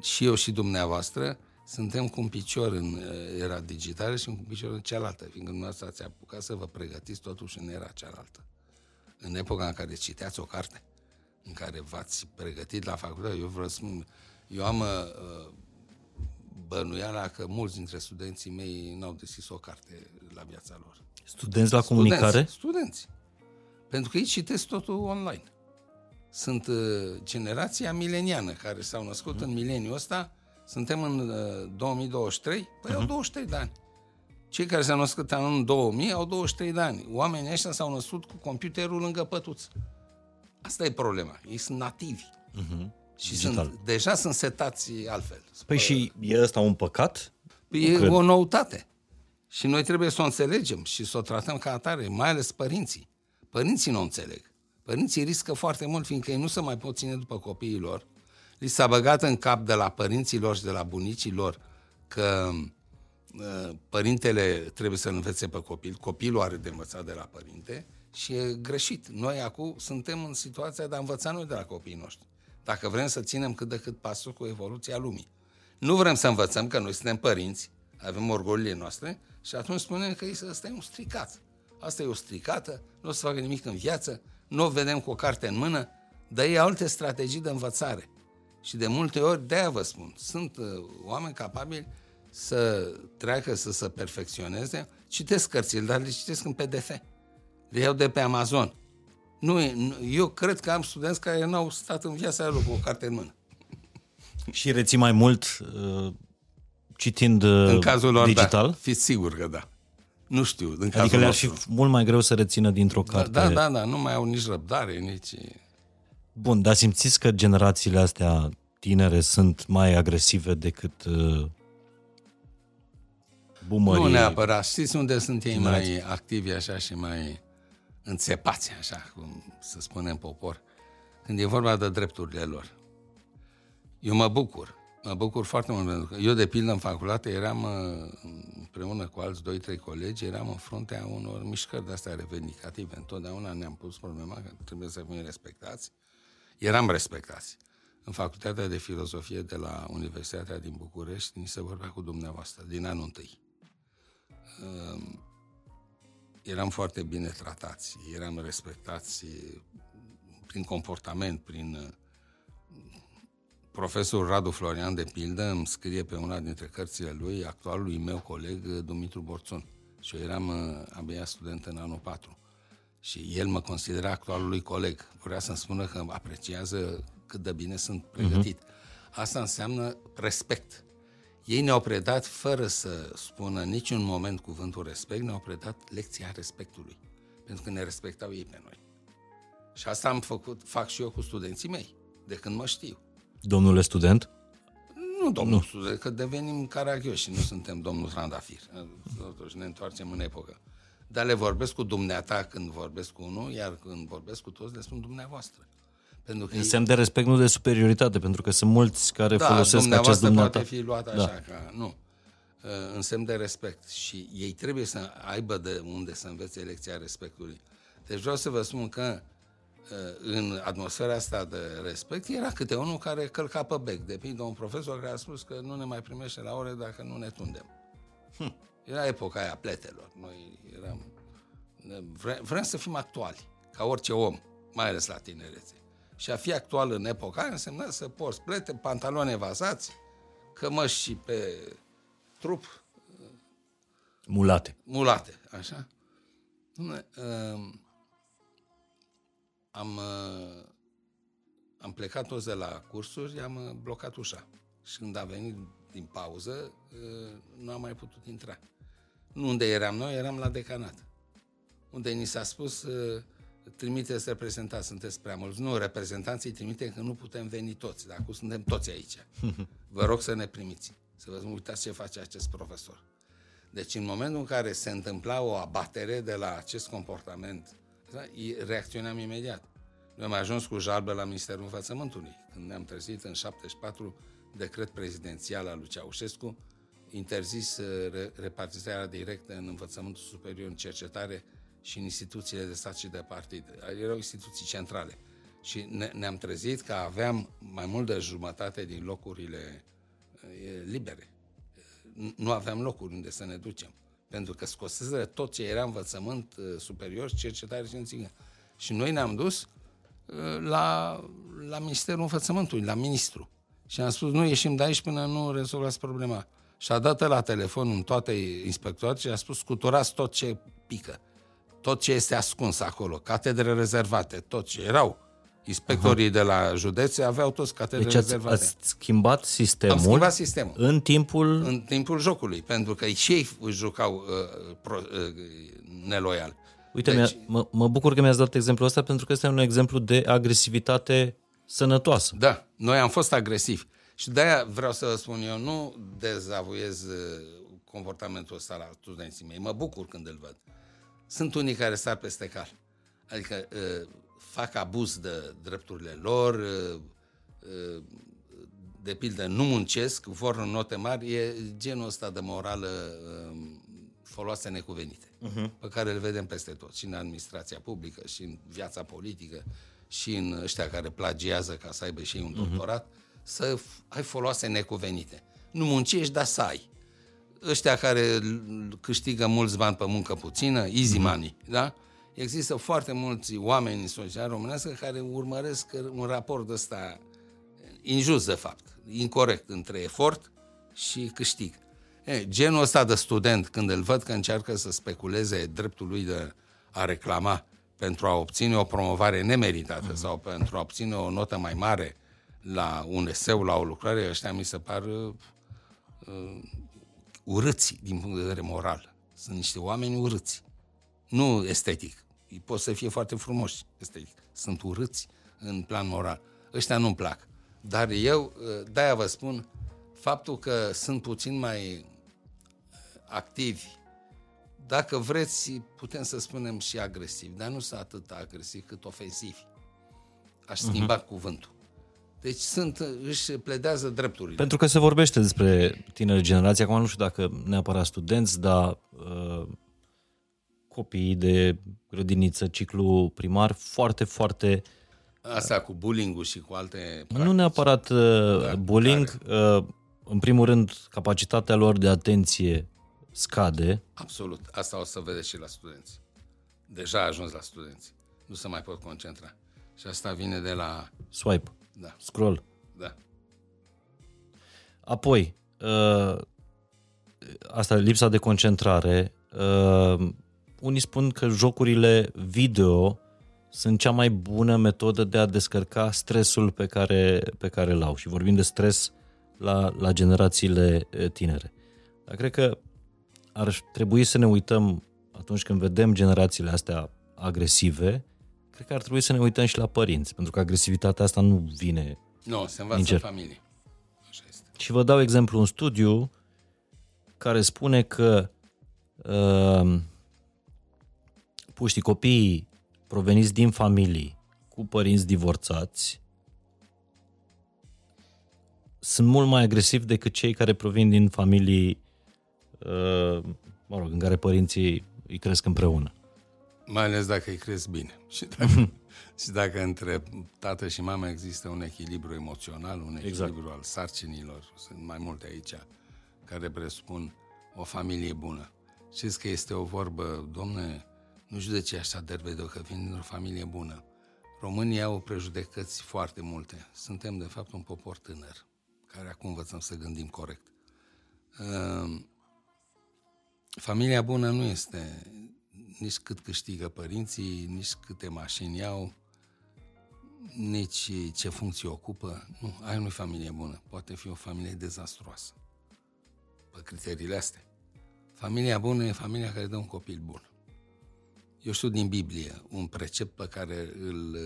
și eu și dumneavoastră, suntem cu un picior în era digitală și cu un picior în cealaltă, fiindcă dumneavoastră ați apucat să vă pregătiți totuși în era cealaltă. În epoca în care citeați o carte, în care v-ați pregătit la facultate, eu vreau să spun, eu am uh, bănuiala că mulți dintre studenții mei n-au deschis o carte la viața lor. Studenți la comunicare? Studenți, studenți. Pentru că ei citesc totul online. Sunt uh, generația mileniană care s-au născut mm-hmm. în mileniul ăsta. Suntem în uh, două mii douăzeci și trei, păi uh-huh. au douăzeci și trei de ani. Cei care s-au născut în două mii au douăzeci și trei de ani. Oamenii ăștia s-au născut cu computerul lângă pătuț. Asta e problema. Ei sunt nativi. Uh-huh. Și sunt, deja sunt setați altfel. Păi și e ăsta un păcat? Păi e cred. o noutate. Și noi trebuie să o înțelegem și să o tratăm ca atare, mai ales părinții. Părinții nu o înțeleg. Părinții riscă foarte mult, fiindcă ei nu se mai pot ține după copiii lor. Li s-a băgat în cap de la părinții lor și de la bunicii lor că părintele trebuie să-l învețe pe copil, copilul are de învățat de la părinte și e greșit. Noi acum suntem în situația de a învăța noi de la copiii noștri, dacă vrem să ținem cât de cât pasul cu evoluția lumii. Nu vrem să învățăm, că noi suntem părinți, avem orgoliile noastre și atunci spunem că ăsta e un stricat. Asta e o stricată, nu o să facă nimic în viață, nu o vedem cu o carte în mână, dar ei au alte strategii de învățare. Și de multe ori, de-aia vă spun, sunt uh, oameni capabili să treacă, să se perfecționeze. Citesc cărțile, dar le citesc în P D F. Le iau de pe Amazon. Nu, nu, eu cred că am studenți care n-au stat în viața lor cu o carte în mână. Și reții mai mult uh, citind uh, în cazul lor, digital? Da, fiți sigur că da. Nu știu, în cazul adică le-ar fi mult mai greu să rețină dintr-o carte. Da, da, da, da, nu mai au nici răbdare, nici... Bun, dar simțiți că generațiile astea tinere sunt mai agresive decât uh, boomerii? Nu neapărat, știți unde sunt ei generații? Mai activi așa și mai înțepați, așa cum se spune în popor, când e vorba de drepturile lor. Eu mă bucur, mă bucur foarte mult, pentru că eu, de pildă, în facultate eram, împreună cu alți doi, trei colegi, eram în fruntea unor mișcări de-astea revendicative. Întotdeauna ne-am pus problema că trebuie să fim respectați. Eram respectați. În facultatea de filozofie de la Universitatea din București ni se vorbea cu dumneavoastră, din anul întâi. Eram foarte bine tratați, eram respectați prin comportament, prin... Profesorul Radu Florian, de pildă, îmi scrie pe una dintre cărțile lui, actualului meu coleg, Dumitru Borțun. Și eu eram abia student în anul patru. Și el mă considera actualul lui coleg. Vrea să-mi spună că apreciază cât de bine sunt pregătit. Uh-huh. Asta înseamnă respect. Ei ne-au predat, fără să spună niciun moment cuvântul respect, ne-au predat lecția respectului. Pentru că ne respectau ei pe noi. Și asta am făcut, fac și eu cu studenții mei, de când mă știu. Domnule student? Nu, domnul nu. student, că devenim caragioși și nu suntem domnul Trandafir. Totuși ne întoarcem în epocă. Dar le vorbesc cu dumneata când vorbesc cu unul, iar când vorbesc cu toți le spun dumneavoastră. Pentru că în semn de respect, nu de superioritate, pentru că sunt mulți care da, folosesc acest dumneata. Da, poate fi luat așa, da. Ca, nu. În semn de respect. Și ei trebuie să aibă de unde să învețe lecția respectului. Deci vreau să vă spun că în atmosfera asta de respect era câte unul care călca pe bec. De pildă, un profesor care a spus că nu ne mai primește la ore dacă nu ne tundem. Hm. Era epoca aia pletelor. Noi eram... Vre- vrem să fim actuali, ca orice om, mai ales la tinerețe. Și a fi actual în epoca aia însemna să porți plete, pantaloni evazați, cămăși și pe trup... Mulate. Mulate, așa. Dom'le, uh... Am, am plecat toți de la cursuri, am blocat ușa. Și când a venit din pauză, nu am mai putut intra. Nu unde eram noi, eram la decanat. Unde ni s-a spus, trimiteți reprezentanți, sunteți prea mulți. Nu, reprezentanții trimite că nu putem veni toți, dar acum suntem toți aici. Vă rog să ne primiți, să vă uitați ce face acest profesor. Deci în momentul în care se întâmpla o abatere de la acest comportament, reacționam imediat. Noi am ajuns cu jalbe la Ministerul Învățământului. Când ne-am trezit în șaptezeci și patru, decret prezidențial al lui Ceaușescu, interzis re- repartizarea directă în învățământul superior, în cercetare și în instituțiile de stat și de partid. Erau instituții centrale. Și ne- ne-am trezit că aveam mai mult de jumătate din locurile e, libere. Nu aveam locuri unde să ne ducem. Pentru că scoseseră tot ce era învățământ superior, cercetare științifică. Și noi ne-am dus la, la Ministerul Învățământului, la ministru. Și am spus, nu ieșim de aici până nu rezolvați problema. Și a dat la telefon în toate inspectoratele și a spus, scuturați tot ce pică, tot ce este ascuns acolo, catedre rezervate, tot ce erau. Inspectorii, aha, de la județe aveau toți catedre deci rezervate. Deci ați schimbat sistemul, schimbat sistemul în, timpul... în timpul jocului, pentru că și ei își jucau uh, pro, uh, neloial. Uite, deci... mă, mă bucur că mi-ați dat exemplul ăsta, pentru că este un exemplu de agresivitate sănătoasă. Da, noi am fost agresivi și de-aia vreau să vă spun, eu nu dezavuiez comportamentul ăsta la studenții mei, mă bucur când îl văd. Sunt unii care sar peste cal, adică... Uh, fac abuz de drepturile lor, de pildă nu muncesc, vor note mari, e genul ăsta de morală foloase necuvenite, uh-huh. pe care îl vedem peste tot, și în administrația publică, și în viața politică, și în ăștia care plagiază ca să aibă și ei un doctorat, uh-huh. să ai foloase necuvenite. Nu muncești, dar să ai. Ăștia care câștigă mulți bani pe muncă puțină, easy money, da? Există foarte mulți oameni în societatea românească care urmăresc un raport ăsta injust, de fapt, incorect, între efort și câștig. E, genul ăsta de student, când îl văd că încearcă să speculeze dreptul lui de a reclama pentru a obține o promovare nemeritată sau pentru a obține o notă mai mare la un eseu, la o lucrare, ăștia mi se par uh, urâți din punct de vedere moral. Sunt niște oameni urâți. Nu estetic. Ei pot să fie foarte frumoși estetic. Sunt urâți în plan moral. Ăștia nu-mi plac. Dar eu, de-aia vă spun, faptul că sunt puțin mai activi, dacă vreți, putem să spunem și agresivi, dar nu sunt atât agresivi cât ofensivi. Aș schimba uh-huh. cuvântul. Deci sunt, își pledează drepturile. Pentru că se vorbește despre tineri generații, acum nu știu dacă neapărat studenți, dar uh, copiii de grădiniță, ciclu primar, foarte, foarte... Asta cu bullying-ul și cu alte practici. Nu neapărat uh, bullying, uh, în primul rând capacitatea lor de atenție scade. Absolut, asta o să vedeți și la studenți. Deja a ajuns la studenți. Nu se mai pot concentra. Și asta vine de la... Swipe. Da. Scroll. Da. Apoi, uh, asta, lipsa de concentrare. Uh, unii spun că jocurile video sunt cea mai bună metodă de a descărca stresul pe care, pe care îl au. Și vorbim de stres la, la generațiile tinere. Dar cred că ar trebui să ne uităm, atunci când vedem generațiile astea agresive, cred că ar trebui să ne uităm și la părinți, pentru că agresivitatea asta nu vine... Nu, se învață în familie. Așa este. Și vă dau exemplu un studiu care spune că uh, puștii, copiii proveniți din familii cu părinți divorțați sunt mult mai agresivi decât cei care provin din familii uh, mă rog, în care părinții îi cresc împreună. Mai ales dacă îi cresc bine. Și dacă, și dacă între tată și mamă există un echilibru emoțional, un echilibru exact. Al sarcinilor, sunt mai multe aici care presupun o familie bună. Știți că este o vorbă, domne, nu știu de ce așa derbedeu, că vin dintr-o familie bună. Românii au prejudecăți foarte multe. Suntem, de fapt, un popor tânăr, care acum învățăm să gândim corect. Uh, familia bună nu este nici cât câștigă părinții, nici câte mașini au, nici ce funcție ocupă. Nu, aia nu e familie bună. Poate fi o familie dezastruoasă. Pe criteriile astea. Familia bună e familia care dă un copil bun. Eu știu din Biblie un precept pe care îl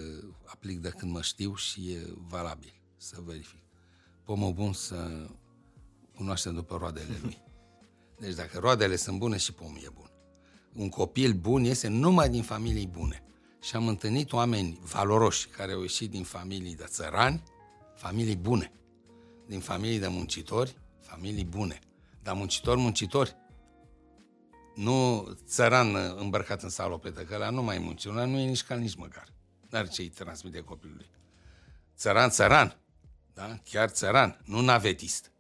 aplic de când mă știu și e valabil, să verific. Pomul bun să cunoaște după roadele lui. Deci dacă roadele sunt bune, și pomul e bun. Un copil bun iese numai din familii bune. Și am întâlnit oameni valoroși care au ieșit din familii de țărani, familii bune. Din familii de muncitori, familii bune. Dar muncitori, muncitori. Nu țăran îmbărcat în salopetă, că ăla nu mai munce, ăla nu e nici cal, nici măcar. N-are ce-i transmite copilului. Țăran, țăran, da? Chiar țăran, nu navetist.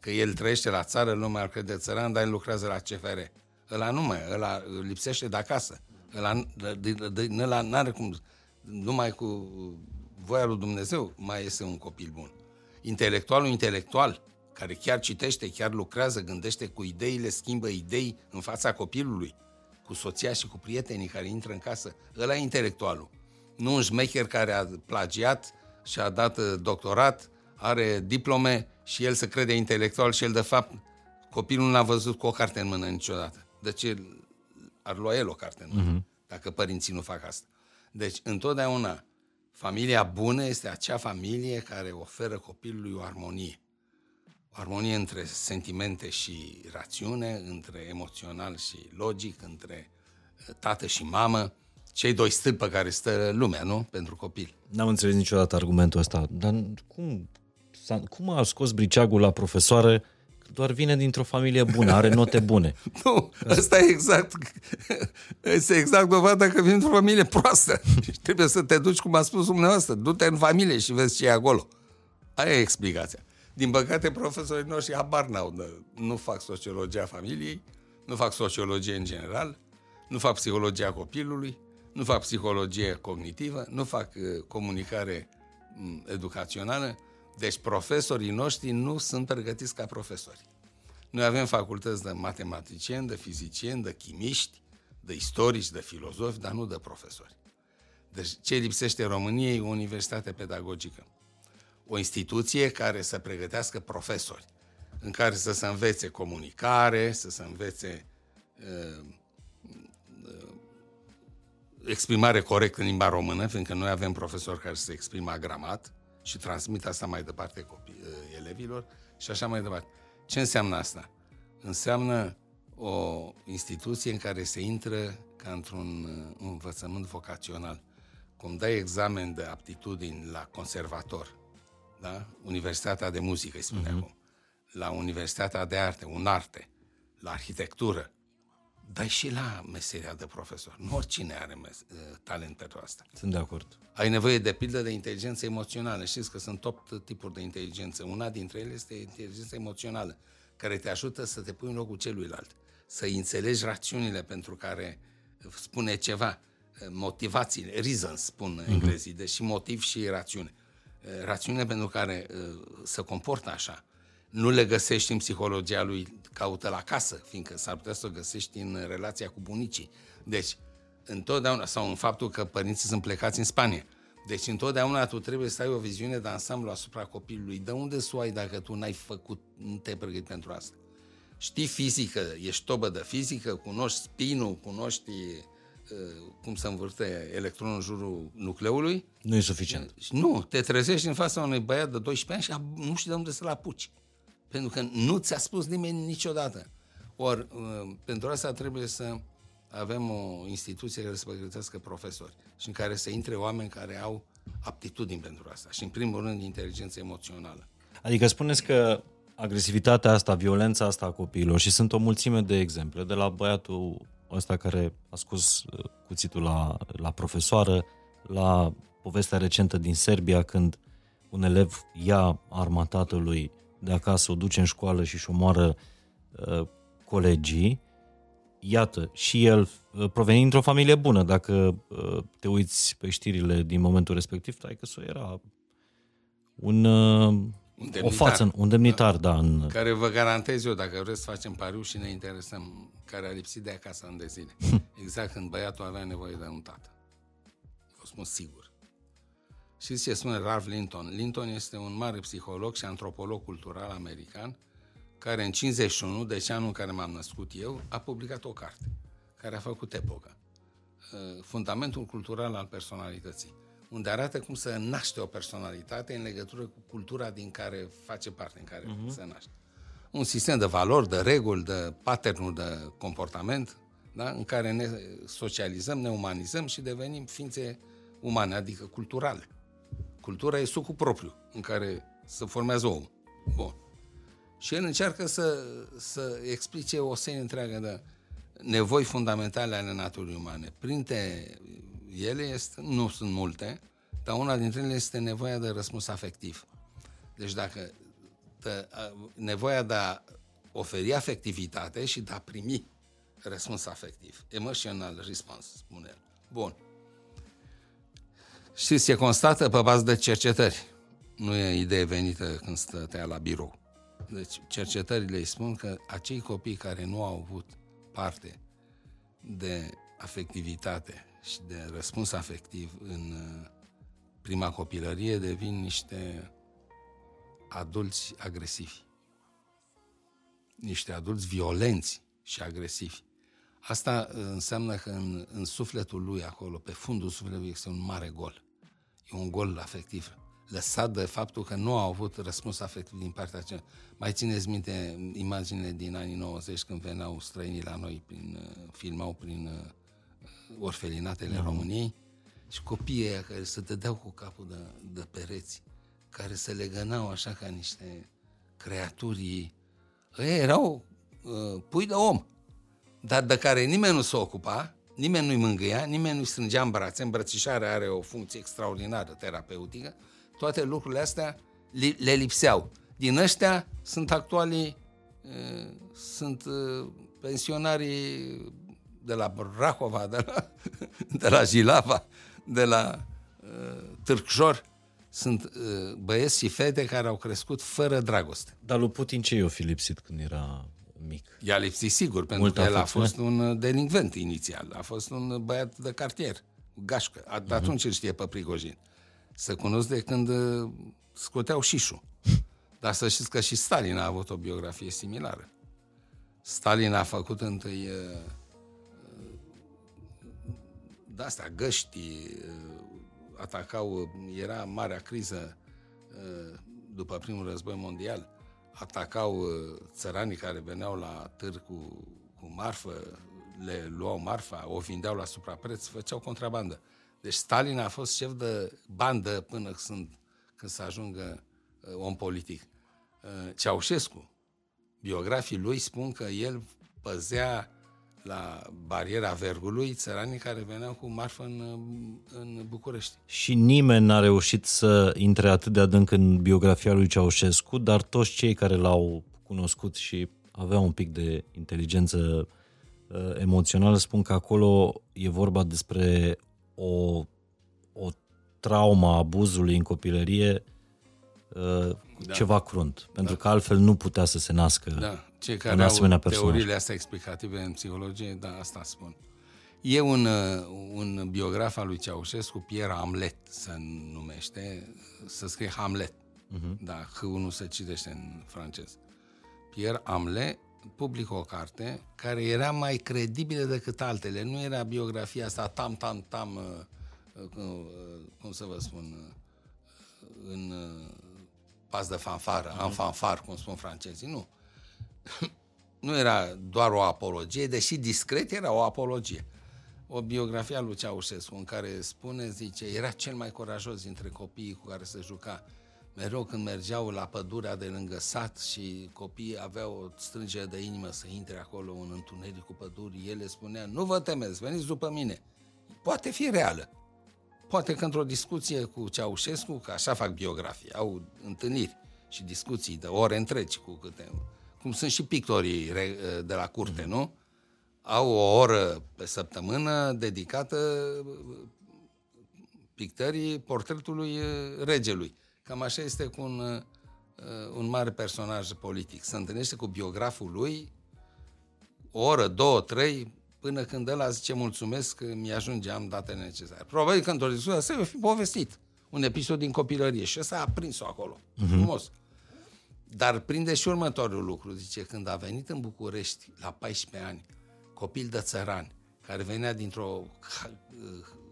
Că el trăiește la țară, lumea îl crede țăran, dar el lucrează la C F R. Ăla nu mai, ăla lipsește de acasă. Ăla, ăla n-are cum, numai cu voia lui Dumnezeu mai este un copil bun. Intelectualul intelectual, care chiar citește, chiar lucrează, gândește cu ideile, schimbă idei în fața copilului, cu soția și cu prietenii care intră în casă. Ăla e intelectualul. Nu un șmecher care a plagiat și a dat doctorat, are diplome și el se crede intelectual și el, de fapt, copilul nu l-a văzut cu o carte în mână niciodată. Deci ar lua el o carte în mână, uh-huh. dacă părinții nu fac asta. Deci, întotdeauna, familia bună este acea familie care oferă copilului o armonie. Armonie între sentimente și rațiune, între emoțional și logic, între tată și mamă, cei doi stâlpi pe care stă lumea, nu? Pentru copil. N-am înțeles niciodată argumentul ăsta. Dar cum, cum a scos briceagul la profesoară? Doar vine dintr-o familie bună, are note bune. Nu, ăsta e exact este exact dovada că vine dintr-o familie proastă. Și trebuie să te duci, cum a spus dumneavoastră, du-te în familie și vezi ce e acolo. Aia e explicația. Din păcate, profesorii noștri habar n-au, nu fac sociologia familiei, nu fac sociologie în general, nu fac psihologia copilului, nu fac psihologie cognitivă, nu fac comunicare educațională. Deci profesorii noștri nu sunt pregătiți ca profesori. Noi avem facultăți de matematicieni, de fizicieni, de chimiști, de istorici, de filozofi, dar nu de profesori. Deci ce lipsește României e o universitate pedagogică. O instituție care să pregătească profesori, în care să se învețe comunicare, să se învețe uh, uh, exprimare corectă în limba română, fiindcă noi avem profesori care se exprimă agramat și transmit asta mai departe copii, elevilor și așa mai departe. Ce înseamnă asta? Înseamnă o instituție în care se intră ca într-un învățământ vocațional. Cum dai examen de aptitudini la conservator, da? Universitatea de muzică, îi spune acum, uh-huh. La Universitatea de Arte, UNARTE, la arhitectură, dar și la meseria de profesor. Nu oricine are mes- talent pentru asta. Sunt de acord. Ai nevoie de pildă de inteligență emoțională. Știți că sunt opt tipuri de inteligență. Una dintre ele este inteligența emoțională, care te ajută să te pui în locul celuilalt, să înțelegi rațiunile pentru care spune ceva, motivațiile, reasons spun mm-hmm. englezii, deși motiv și rațiune. Rațiunile pentru care se comportă așa. Nu le găsești în psihologia lui, caută la casă, fiindcă s-ar putea să o găsești în relația cu bunicii. Deci, întotdeauna, sau în faptul că părinții sunt plecați în Spania. Deci, întotdeauna tu trebuie să ai o viziune de ansamblu asupra copilului. De unde să o ai dacă tu n-ai făcut, nu te-ai pregătit pentru asta? Știi fizică, ești tobă de fizică, cunoști spinul, cunoști uh, cum se învârte electronul în jurul nucleului. Nu e suficient. Nu, te trezești în fața unui băiat de doisprezece ani și nu știi de unde să-l apuci. Pentru că nu ți-a spus nimeni niciodată. Or, pentru asta trebuie să avem o instituție care să pregătească profesori și în care să intre oameni care au aptitudini pentru asta. Și în primul rând inteligență emoțională. Adică spuneți că agresivitatea asta, violența asta a copiilor, și sunt o mulțime de exemple, de la băiatul ăsta care a scos cuțitul la, la profesoară, la povestea recentă din Serbia când un elev ia arma tatălui de acasă, o duce în școală și-și omoară uh, colegii. Iată, și el uh, provenind dintr-o familie bună. Dacă uh, te uiți pe știrile din momentul respectiv, taică-s-o era un, uh, un o față, un demnitar, da, da, în... care vă garantez eu, dacă vreți să facem pariu și ne interesăm, care a lipsit de acasă ani de zile. Exact când băiatul avea nevoie de un tată. Vă spun sigur. Știți ce spune Ralph Linton? Linton este un mare psiholog și antropolog cultural american care în cincizeci și unu, deci anul în care m-am născut eu, a publicat o carte care a făcut epoca, Fundamentul cultural al personalității, unde arată cum se naște o personalitate în legătură cu cultura din care face parte, în care uh-huh. se naște. Un sistem de valori, de reguli, de pattern-uri de comportament, da? În care ne socializăm, ne umanizăm și devenim ființe umane, adică culturale. Cultura e sucul propriu în care se formează omul. Bun. Și el încearcă să, să explice o serie întreagă de nevoi fundamentale ale naturii umane. Printre ele este, nu sunt multe, dar una dintre ele este nevoia de răspuns afectiv. Deci dacă tă, nevoia de a oferi afectivitate și de a primi răspuns afectiv. Emotional response, spune el. Bun. Știți, se constată pe bază de cercetări. Nu e idee venită când stătea la birou. Deci cercetările îi spun că acei copii care nu au avut parte de afectivitate și de răspuns afectiv în prima copilărie devin niște adulți agresivi. Niște adulți violenți și agresivi. Asta înseamnă că în, în sufletul lui acolo, pe fundul sufletului, este un mare gol. E un gol afectiv, lăsat de faptul că nu au avut răspuns afectiv din partea aceea. Mai țineți minte imaginile din anii nouăzeci când veneau străinii la noi, prin, filmau prin orfelinatele, da, României, și copiii aia care se dădeau cu capul de, de pereți, care se legănau așa ca niște creaturi, ei erau uh, pui de om, dar de care nimeni nu se ocupa, nimeni nu-i mângâia, nimeni nu-i strângea în brațe. Îmbrățișarea are o funcție extraordinară terapeutică. Toate lucrurile astea li, le lipseau. Din ăștia sunt actualii, uh, sunt uh, pensionarii de la Brahova, de la, de la Jilava, de la uh, Târcușor. Sunt uh, băieți și fete care au crescut fără dragoste. Dar lui Putin ce i-o fi lipsit când era mic? I-a lipsit sigur, pentru mult că el a fost un delinvent inițial. A fost un băiat de cartier, gașcă. De atunci îl știe pe Prigojin. Se cunosc de când scoteau șișul. Dar să știți că și Stalin a avut o biografie similară. Stalin a făcut întâi uh, de-astea, găștii, uh, atacau, era marea criză după primul război mondial, atacau țăranii care veneau la târg cu, cu marfă, le luau marfa, o vindeau la suprapreț, făceau contrabandă. Deci Stalin a fost șef de bandă până când, când să ajungă om politic. Ceaușescu, biografii lui spun că el păzea la bariera Vergului țăranii care veneau cu marfă în, în București. Și nimeni n-a reușit să intre atât de adânc în biografia lui Ceaușescu, dar toți cei care l-au cunoscut și aveau un pic de inteligență uh, emoțională spun că acolo e vorba despre o, o trauma abuzului în copilărie, uh, da, ceva crunt, da, pentru că altfel nu putea să se nască. Da. Cei care au teoriile astea explicative în psihologie, da, asta spun. E un, un biograf al lui Ceaușescu, Pierre Amlet se numește, se scrie Hamlet, uh-huh, dar H-ul nu se citește în francez. Pierre Amlet publică o carte care era mai credibilă decât altele, nu era biografia asta tam, tam, tam, cum să vă spun, în pas de fanfară, uh-huh, în fanfar, cum spun francezii, nu. Nu era doar o apologie, deși discret era o apologie. O biografie a lui Ceaușescu în care spune, zice, era cel mai curajos dintre copiii cu care se juca. Mereu când mergeau la pădurea de lângă sat și copiii aveau o strângere de inimă să intre acolo în întuneric cu păduri, el le spunea, nu vă temeți, veniți după mine. Poate fi reală. Poate că într-o discuție cu Ceaușescu, că așa fac biografii, au întâlniri și discuții de ore întregi cu câte... cum sunt și pictorii de la curte, nu? Au o oră pe săptămână dedicată pictării portretului regelui. Cam așa este cu un, un mare personaj politic. Se întâlnește cu biograful lui o oră, două, trei, până când ăla zice mulțumesc că mi-ajunge, am datele necesare. Probabil că într-o discuție asta va fi povestit un episod din copilărie și ăsta a prins-o acolo. Uh-huh. Frumos. Dar prinde și următorul lucru, zice, când a venit în București la paisprezece ani, copil de țărani, care venea dintr-o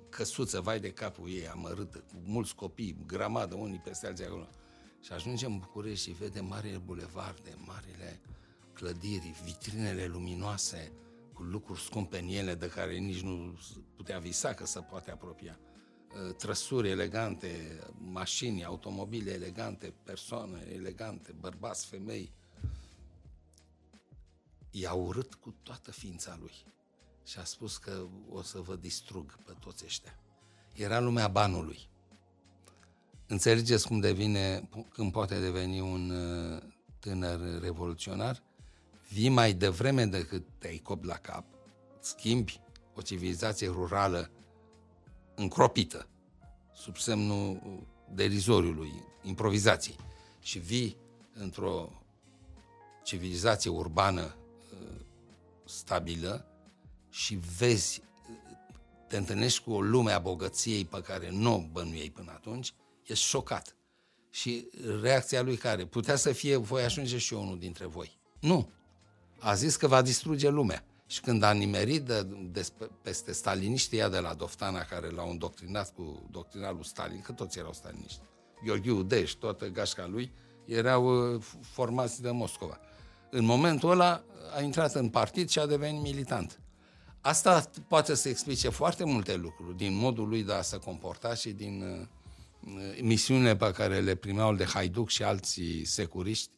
căsuță, vai de capul ei, amărâtă, cu mulți copii, grămadă, unii peste alții acolo, și ajunge în București și vede marile bulevarde, marile clădiri, vitrinele luminoase, cu lucruri scumpe în ele, de care nici nu putea visa că se poate apropia. Trăsuri elegante, mașini, automobile elegante, persoane elegante, bărbați, femei. I-a urât cu toată ființa lui și a spus că o să vă distrug pe toți ăștia. Era lumea banului. Înțelegeți cum devine, când poate deveni un tânăr revoluționar? Vii mai devreme decât te-ai copt la cap, schimbi o civilizație rurală încropită, sub semnul derizoriului, improvizației, și vii într-o civilizație urbană stabilă și vezi, te întâlnești cu o lume a bogăției pe care nu o bănuiei până atunci, ești șocat. Și reacția lui care? Putea să fie, voi ajunge și eu unul dintre voi. Nu. A zis că va distruge lumea. Și când a nimerit de, de, peste staliniștii ea de la Doftana, care l-au îndoctrinat cu doctrina lui Stalin, că toți erau staliniști, Gheorghiu-Dej, toată gașca lui, erau uh, formați de Moscova. În momentul ăla a intrat în partid și a devenit militant. Asta poate să explice foarte multe lucruri din modul lui de a se comporta și din uh, misiunile pe care le primeau de haiduc și alții securiști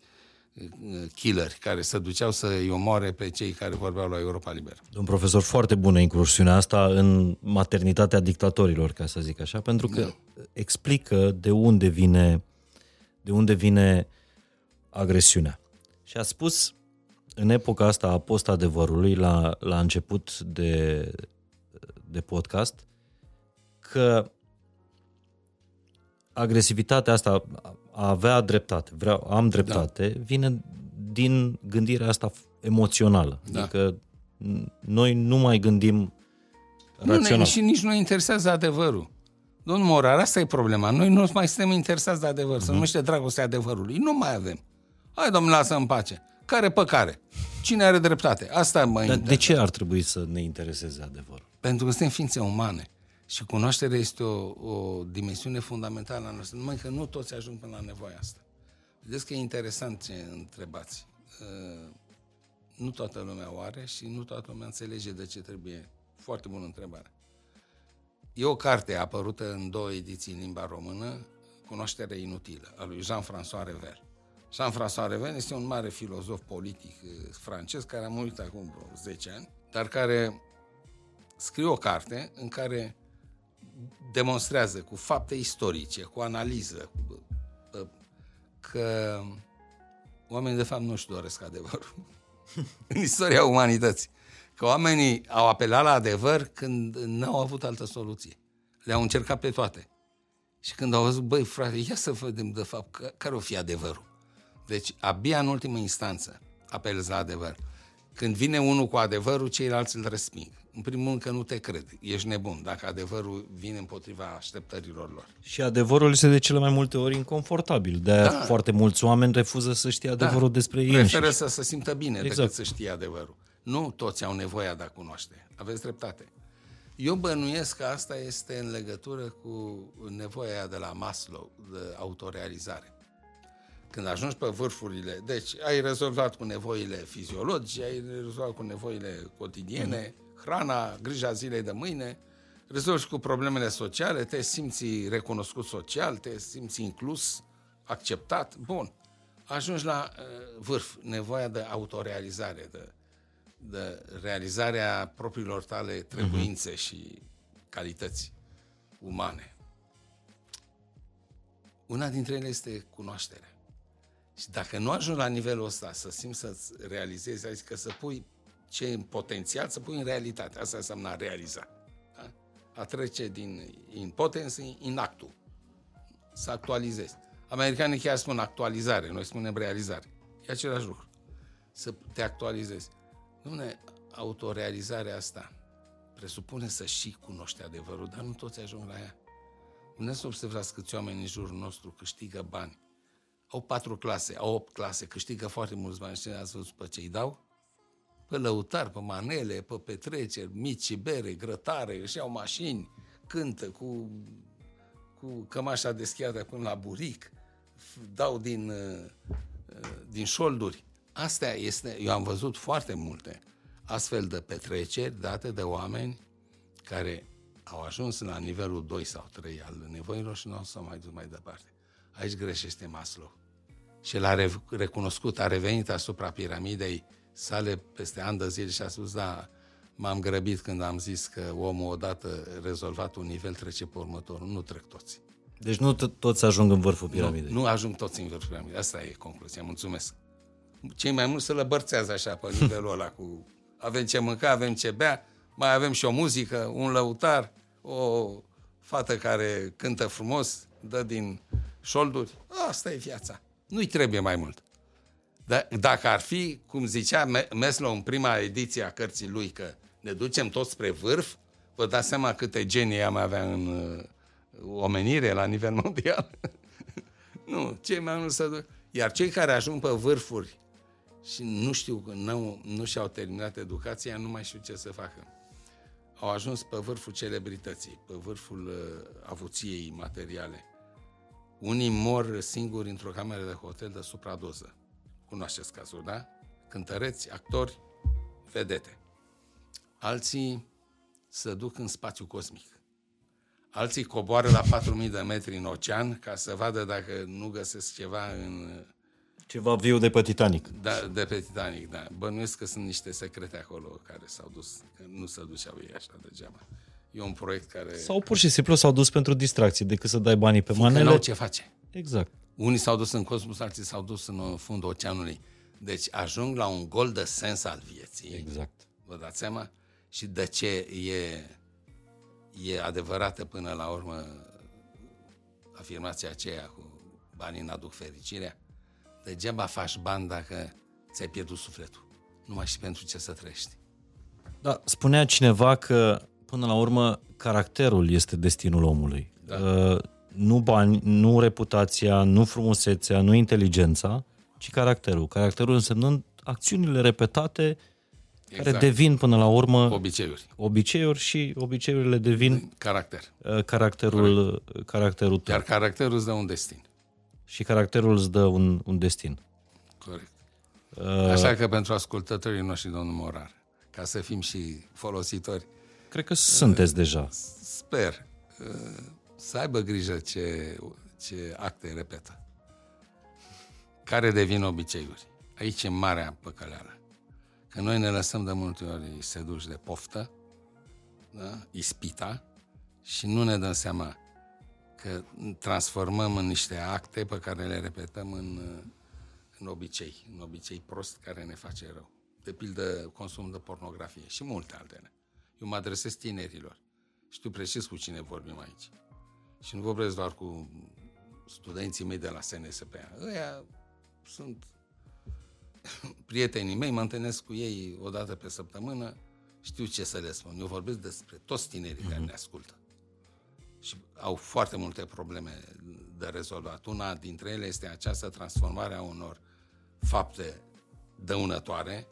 killeri, care se duceau să-i omoare pe cei care vorbeau la Europa Liberă. Un profesor, foarte bună incursiunea asta în maternitatea dictatorilor, ca să zic așa, pentru că da. explică de unde vine de unde vine agresiunea. Și a spus în epoca asta a post-adevărului, la, la început de, de podcast, că agresivitatea asta, a avea dreptate, vreau, am dreptate, da. vine din gândirea asta emoțională. Da. Adică noi nu mai gândim nu rațional. Ne, și nici nu interesează adevărul. Domnul Morar, asta e problema. Noi nu mai suntem interesați de adevăr. Mm-hmm. Se numește dragostea adevărului. Nu mai avem. Hai, domnule, lasă în pace. Care pe care? Cine are dreptate? Asta mă interesează. Dar de ce ar trebui să ne intereseze adevărul? Pentru că suntem ființe umane. Și cunoașterea este o, o dimensiune fundamentală a noastră, numai că nu toți ajung până la nevoia asta. Vedeți că e interesant ce întrebați. Nu toată lumea o are și nu toată lumea înțelege de ce trebuie. Foarte bună întrebare. E o carte apărută în două ediții în limba română, Cunoașterea inutilă, a lui Jean-François Rever. Jean-François Rever este un mare filozof politic francez care a murit acum vreo zece ani, dar care scrie o carte în care demonstrează cu fapte istorice, cu analiză, că oamenii de fapt nu-și doresc adevărul în istoria umanității. Că oamenii au apelat la adevăr când n-au avut altă soluție. Le-au încercat pe toate. Și când au văzut, băi frate, ia să vedem de fapt care o fi adevărul. Deci abia în ultimă instanță apelezi la adevăr. Când vine unul cu adevărul, ceilalți îl resping. În primul rând că nu te cred, ești nebun, dacă adevărul vine împotriva așteptărilor lor. Și adevărul este de cele mai multe ori inconfortabil, de da. foarte mulți oameni refuză să știe adevărul da. despre ei. Preferă să se simtă bine exact. decât să știe adevărul. Nu toți au nevoia de a cunoaște, aveți dreptate. Eu bănuiesc că asta este în legătură cu nevoia de la Maslow, de autorealizare. Când ajungi pe vârfurile, deci ai rezolvat cu nevoile fiziologice, ai rezolvat cu nevoile cotidiene, mm-hmm. hrana, grija zilei de mâine, rezolvi cu problemele sociale, te simți recunoscut social, te simți inclus, acceptat, bun. Ajungi la uh, vârf, nevoia de autorealizare, de, de realizarea propriilor tale trebuințe mm-hmm. și calități umane. Una dintre ele este cunoașterea. Și dacă nu ajungi la nivelul ăsta, să simți să-ți realizezi, adică să pui ce în potențial, să pui în realitate. Asta înseamnă a realiza. Da? A trece din impotens în actul. Să actualizezi. Americanii chiar spun actualizare, noi spunem realizare. E același lucru. Să te actualizezi. Dom'le, autorealizarea asta presupune să și cunoști adevărul, dar nu toți ajung la ea. Nu să observați câți oameni în jurul nostru câștigă bani. Au patru clase, au opt clase, câștigă foarte mulți bani. Și ați văzut pe ce îi dau? Pe lăutari, pe manele, pe petreceri, mici bere, grătare, își iau mașini, cântă cu, cu cămașa deschiată până la buric, dau din, din șolduri. Astea este, eu am văzut foarte multe astfel de petreceri date de oameni care au ajuns la nivelul doi sau trei al nevoilor și nu au să mai duc mai departe. Aici greșește Maslow. Și l-a recunoscut, a revenit asupra piramidei sale peste ani de zile și a spus, da, m-am grăbit când am zis că omul odată rezolvat un nivel trece pe următorul, nu trec toți. Deci nu toți ajung în vârful piramidei. Nu, nu ajung toți în vârful piramidei, asta e concluzia, mulțumesc. Cei mai mulți se lăbărțează așa pe nivelul ăla cu avem ce mânca, avem ce bea, mai avem și o muzică, un lăutar, o fată care cântă frumos, dă din șolduri, asta e viața. Nu-i trebuie mai mult. Dar dacă ar fi, cum zicea Maslow în prima ediție a cărții lui, că ne ducem toți spre vârf, vă dați seama câte genii am avea în uh, omenire la nivel mondial. Nu, cei mai mulți să duc. Iar cei care ajung pe vârfuri și nu știu, nu, nu și-au terminat educația, nu mai știu ce să facă. Au ajuns pe vârful celebrității, pe vârful uh, avuției materiale. Unii mor singuri într-o cameră de hotel de supradoză. Cunoașteți cazul, da? Cântăreți, actori, vedete. alții se duc în spațiu cosmic. Alții coboară la patru mii de metri în ocean ca să vadă dacă nu găsesc ceva în... Ceva viu de pe Titanic. Da, de pe Titanic, da. Bănuiesc că sunt niște secrete acolo care s-au dus, că nu se duceau ei așa degeaba. E un proiect care... Sau pur și simplu s-au dus pentru distracție, decât să dai banii pe manele. Că n-au ce face. Exact. Unii s-au dus în cosmos, alții s-au dus în fundul oceanului. Deci ajung la un gol de sens al vieții. Exact. Vă dați seama? Și de ce e... E adevărată până la urmă afirmația aceea cu banii n-aduc fericirea. Degeaba faci bani dacă ți-ai pierdut sufletul. Nu mai știi pentru ce să trăiești. Da, spunea cineva că până la urmă caracterul este destinul omului. Da. Uh, nu bani, nu reputația, nu frumusețea, nu inteligența, ci caracterul. Caracterul însemnând acțiunile repetate. Exact. Care devin până la urmă obiceiuri. Obiceiuri și obiceiurile devin caracter. Caracterul, caracterul tău. Iar caracterul îți dă un destin. Și caracterul îți dă un, un destin. Corect. Uh, Așa că pentru ascultătorii noștri, domnul Morar, ca să fim și folositori, cred că sunteți uh, deja. Sper uh, să aibă grijă ce, ce acte repetă. Care devin obiceiuri. Aici e marea păcăleală. Că noi ne lăsăm de multe ori seduși de poftă, da? Ispita, și nu ne dăm seama că transformăm în niște acte pe care le repetăm în, în obicei, în obicei prost care ne face rău. De pildă, consum de pornografie și multe altele. Eu mă adresez tinerilor. Știu precis cu cine vorbim aici. Și nu vorbesc doar cu studenții mei de la S N S P A. Ăia sunt... prietenii mei, mă întâlnesc cu ei o dată pe săptămână, știu ce să le spun. Eu vorbesc despre toți tinerii mm-hmm. care ne ascultă. Și au foarte multe probleme de rezolvat. Una dintre ele este această transformare a unor fapte dăunătoare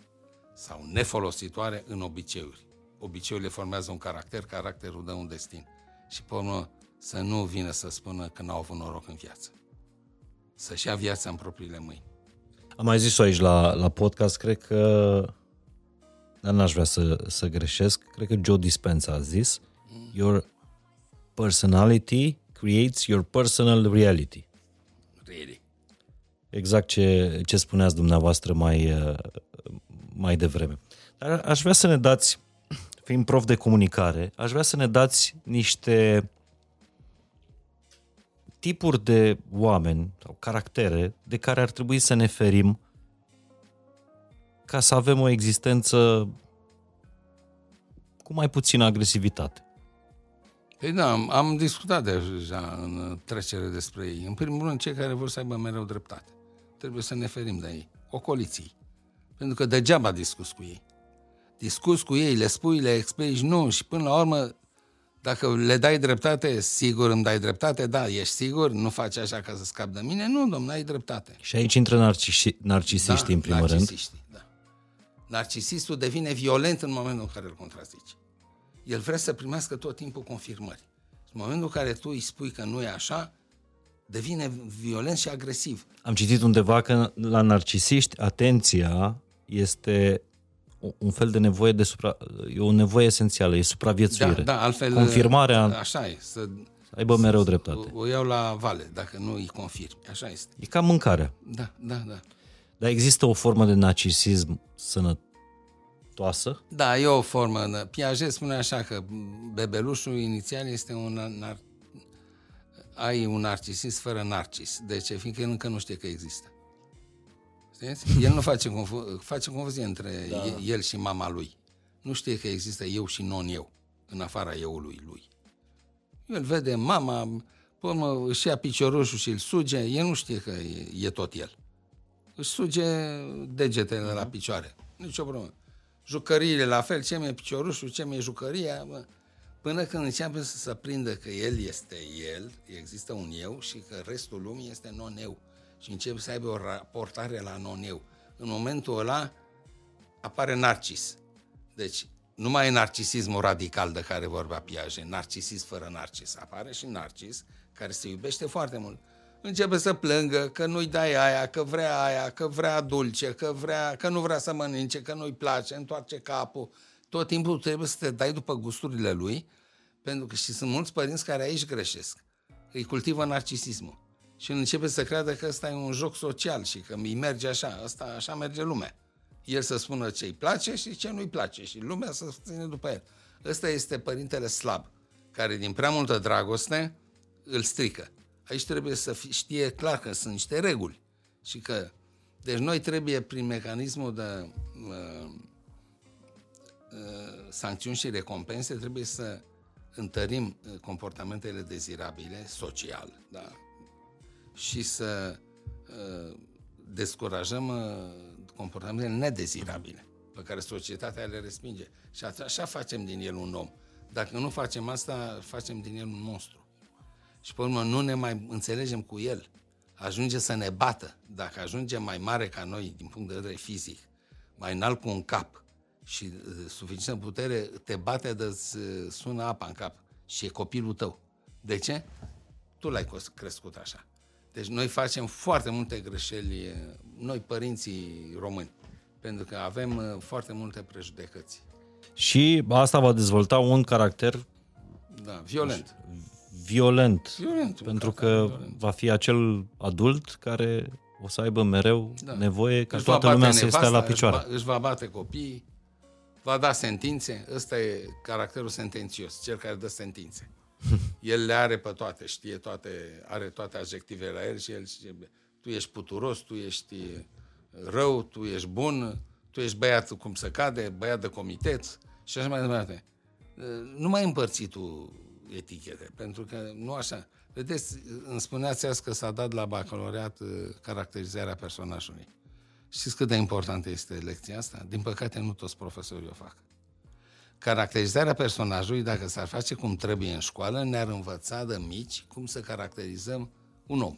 sau nefolositoare în obiceiuri. Obiceiurile formează un caracter, caracterul dă un destin. Și pe urmă să nu vină să spună că n-au avut noroc în viață. Să-și ia viața în propriile mâini. Am mai zis-o aici la, la podcast, cred că, dar n-aș vrea să, să greșesc, cred că Joe Dispenza a zis, your personality creates your personal reality. Really? Exact ce, ce spuneați dumneavoastră mai, mai devreme. Dar aș vrea să ne dați, fiind prof de comunicare, aș vrea să ne dați niște tipuri de oameni sau caractere de care ar trebui să ne ferim ca să avem o existență cu mai puțină agresivitate. Păi da, am discutat deja în trecere despre ei. În primul rând, cei care vor să aibă mereu dreptate. Trebuie să ne ferim de ei. Ocoliții. Pentru că degeaba discuți cu ei. Discuți cu ei, le spui, le explici, nu, și până la urmă dacă le dai dreptate, sigur îmi dai dreptate, da, ești sigur, nu faci așa ca să scapi de mine, nu, domn, ai dreptate. Și aici intră narcisi- narcisiștii, da, în primul narcisiștii, rând. Da. Narcisistul devine violent în momentul în care îl contrazici. El vrea să primească tot timpul confirmări. În momentul în care tu îi spui că nu e așa, devine violent și agresiv. Am citit undeva că la narcisiști atenția este... un fel de nevoie de supra... e o nevoie esențială, e supraviețuire. Da, da, altfel, confirmarea, așa e, să, să aibă mereu să, dreptate. O iau la vale, dacă nu îi confirm. Așa este. E ca mâncarea. Da, da, da. Dar există o formă de narcisism sănătoasă? Da, e o formă. Piaget spune așa că bebelușul inițial este un nar... ai un narcisist fără narcis. De ce? Fiindcă el încă nu știe că există. Știți? El nu face, confu- face confuzie între da. el și mama lui. Nu știe că există eu și non-eu, în afara euului lui. El vede mama, pe urmă își ia piciorușul și îl suge, el nu știe că e, e tot el. Își suge degetele uh-huh. la picioare. Nici o problemă. Jucăriile la fel, ce mi-e piciorușul, ce mi-e jucăria, bă. Până când începe să se prindă că el este el, există un eu și că restul lumii este non-eu. Și încep să aibă o raportare la non-eu. În momentul ăla apare narcis. Deci nu mai e narcisismul radical de care vorbea Piaget, narcisism fără narcis. Apare și narcis care se iubește foarte mult. Începe să plângă că nu-i dai aia, că vrea aia, că vrea dulce, că, vrea, că nu vrea să mănânce, că nu-i place, întoarce capul, tot timpul trebuie să te dai după gusturile lui, pentru că și sunt mulți părinți care aici greșesc. Îi cultivă narcisismul. Și începe să creadă că ăsta e un joc social și că îi merge așa, ăsta, așa merge lumea. El să spună ce îi place și ce nu-i place și lumea să ține după el. Ăsta este părintele slab, care din prea multă dragoste îl strică. Aici trebuie să știe clar că sunt niște reguli și că... Deci noi trebuie prin mecanismul de uh, uh, sancțiuni și recompense trebuie să întărim comportamentele dezirabile social, da? Și să uh, descurajăm uh, comportamentele nedezirabile pe care societatea le respinge. Și așa facem din el un om. Dacă nu facem asta, facem din el un monstru. Și pe urmă nu ne mai înțelegem cu el. Ajunge să ne bată. Dacă ajunge mai mare ca noi din punct de vedere fizic, mai înalt cu un cap și suficientă putere, te bate de-ți sună apa în cap și e copilul tău. De ce? Tu l-ai crescut așa. Deci noi facem foarte multe greșeli, noi părinții români, pentru că avem foarte multe prejudecăți. Și asta va dezvolta un caracter, da, violent. Violent, violent pentru că violent. Va fi acel adult care o să aibă mereu, da, nevoie ca toată lumea nevasta, să stea la picioare. Își va, își va bate copiii, va da sentințe. Ăsta e caracterul sentențios, cel care dă sentințe. El le are pe toate, știe toate, are toate adjectivele la el și el știe, tu ești puturos, tu ești rău, tu ești bun, tu ești băiatul cum se cade, băiat de comitet și așa mai departe. Nu mai împărți tu etichete, pentru că nu așa. Vedeți, îmi spuneați azi că s-a dat la bacalaureat caracterizarea personajului. Știți cât de importantă este lecția asta? Din păcate nu toți profesorii o fac. Caracterizarea personajului, dacă s-ar face cum trebuie în școală, ne-ar învăța de mici cum să caracterizăm un om.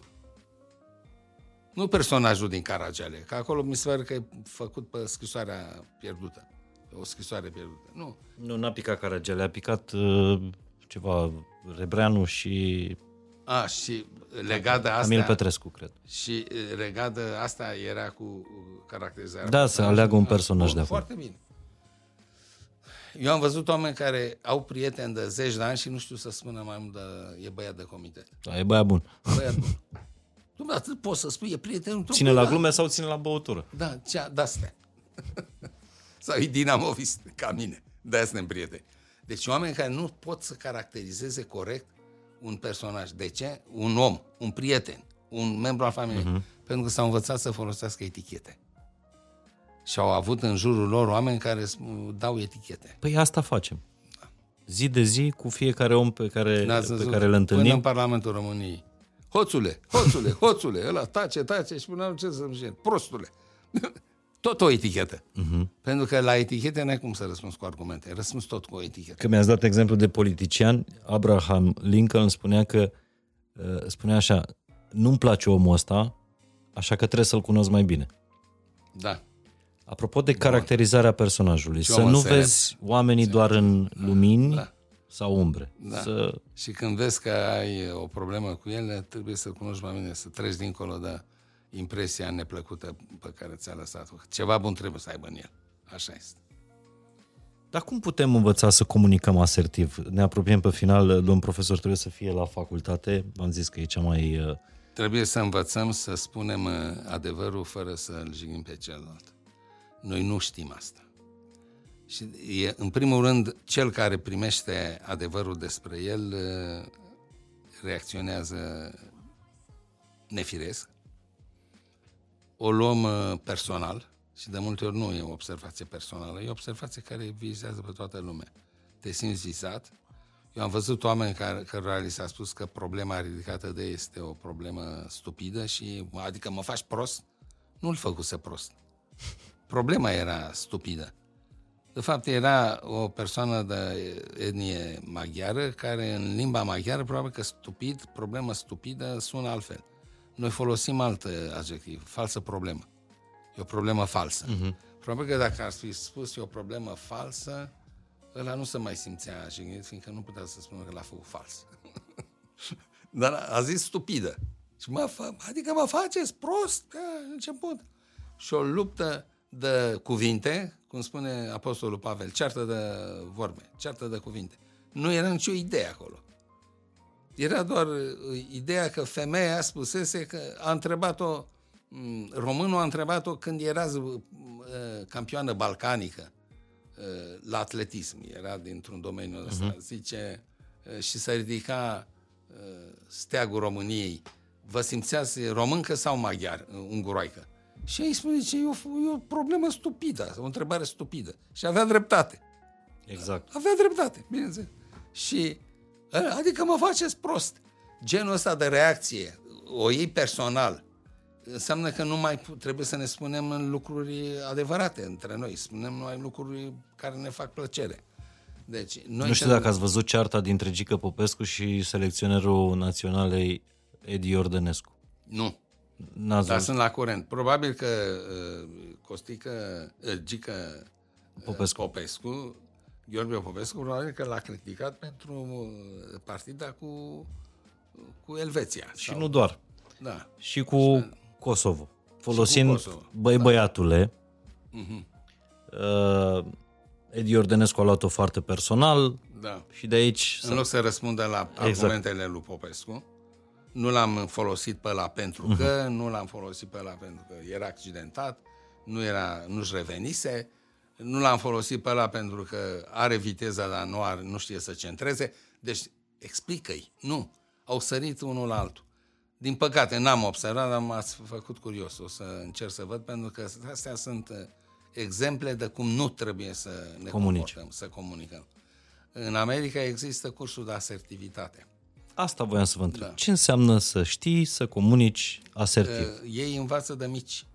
Nu personajul din Caragiale, că acolo mi se pare că e făcut pe scrisoarea pierdută. O scrisoare pierdută. Nu, nu n-a picat Caragiale, a picat... Uh... ceva, Rebreanu și... A, și legat de asta... Camil Petrescu, cred. Și legat de asta era cu caracterizarea... Da, să aleagă un personaj de acolo. Foarte bine. Eu am văzut oameni care au prieteni de zeci de ani și nu știu să spună mai mult de... E băiat de comitet. Da, e băiat bun. Băiat bun. Dumne, atât poți să spui, e prietenul tău. Ține la glume, da? Sau ține la băutură. Da, cea, de-astea. Sau e dinamovist, ca mine. De-aia suntem prieteni. Deci oameni care nu pot să caracterizeze corect un personaj. De ce? Un om, un prieten, un membru al familiei. Uh-huh. Pentru că s-au învățat să folosească etichete. Și au avut în jurul lor oameni care dau etichete. Păi asta facem. Da. Zi de zi cu fiecare om pe care, pe care le întâlnim. Până în Parlamentul României. Hoțule, hoțule, hoțule, ăla tace, tace și până ce să-mi zice, prostule. Tot o etichetă. Uh-huh. Pentru că la etichete n-ai cum să răspunzi cu argumente. Răspunzi tot cu o etichetă. Că mi-ați dat exemplu de politician, Abraham Lincoln spunea că spunea așa, nu-mi place omul ăsta, așa că trebuie să-l cunosc mai bine. Da. Apropo de caracterizarea personajului, să nu vezi oamenii doar în lumini, da, sau umbre. Da. Să... Și când vezi că ai o problemă cu ele, trebuie să-l cunoști mai bine, să treci dincolo de... impresia neplăcută pe care ți-a lăsat-o. Ceva bun trebuie să aibă în el. Așa este. Dar cum putem învăța să comunicăm asertiv? Ne apropiem pe final, domn profesor, trebuie să fie la facultate. V-am zis că e cea mai... Trebuie să învățăm să spunem adevărul fără să îl jignim pe celălalt. Noi nu știm asta. Și e, în primul rând, cel care primește adevărul despre el reacționează nefiresc. O luăm personal și de multe ori nu e o observație personală, e o observație care vizează pe toată lumea. Te simți visat. Eu am văzut oameni care, cărora li s-a spus că problema ridicată de ei este o problemă stupidă și, adică mă faci prost? Nu-l făcuse prost. Problema era stupidă. De fapt, era o persoană de etnie maghiară care în limba maghiară probabil că stupid, problemă stupidă sună altfel. Noi folosim alt adjectiv, falsă problemă. E o problemă falsă. Uh-huh. Probabil că dacă ar fi spus e o problemă falsă, ăla nu se mai simțea jignit, fiindcă nu putea să spună că l-a făcut fals. Dar a zis stupidă. Și mă fa- adică mă faceți prost, că început. Și o luptă de cuvinte, cum spune Apostolul Pavel, ceartă de vorbe, ceartă de cuvinte. Nu era nicio idee acolo. Era doar ideea că femeia spusese că a întrebat-o, românul a întrebat-o când era campioană balcanică la atletism, era dintr-un domeniu ăsta, uh-huh. zice, și se ridica steagul României. Vă simțeați româncă sau maghiar, unguroaică? Și ei spune, zice, e o, e o problemă stupidă, o întrebare stupidă. Și avea dreptate. Exact. Avea dreptate, bineînțeles. Și, adică mă faceți prost. Genul ăsta de reacție, o iei personal, înseamnă că nu mai trebuie să ne spunem lucruri adevărate între noi, spunem numai lucruri care ne fac plăcere. Deci, noi nu știu dacă ați văzut cearta dintre Gică Popescu și selecționerul naționalei Edi Ordănescu. Nu. N-ați dar văzut. Sunt la curent. Probabil că uh, Costică, uh, Gică uh, Popescu. Popescu, Gheorghiu Popescu, probabil că l-a criticat pentru partida cu, cu Elveția. Și sau... nu doar. Da. Și cu și, Kosovo. Folosind cu Kosovo. Băi da. Băiatule, uh-huh. uh, Edi Ordănescu a luat-o foarte personal da. Și de aici... În loc să răspundă la exact. Argumentele lui Popescu. Nu l-am folosit pe ăla pentru că, nu l-am folosit pe ăla pentru că era accidentat, nu era, nu-și revenise, nu l-am folosit pe ăla pentru că are viteza, dar nu, are, nu știe să centreze. Deci, explică-i. Nu. Au sărit unul la altul. Din păcate, n-am observat, dar m-ați făcut curios. O să încerc să văd, pentru că astea sunt exemple de cum nu trebuie să ne Comunici. comportăm, să comunicăm. În America există cursul de asertivitate. Asta voiam să vă întreb. Da. Ce înseamnă să știi să comunici asertiv? Ei învață de mici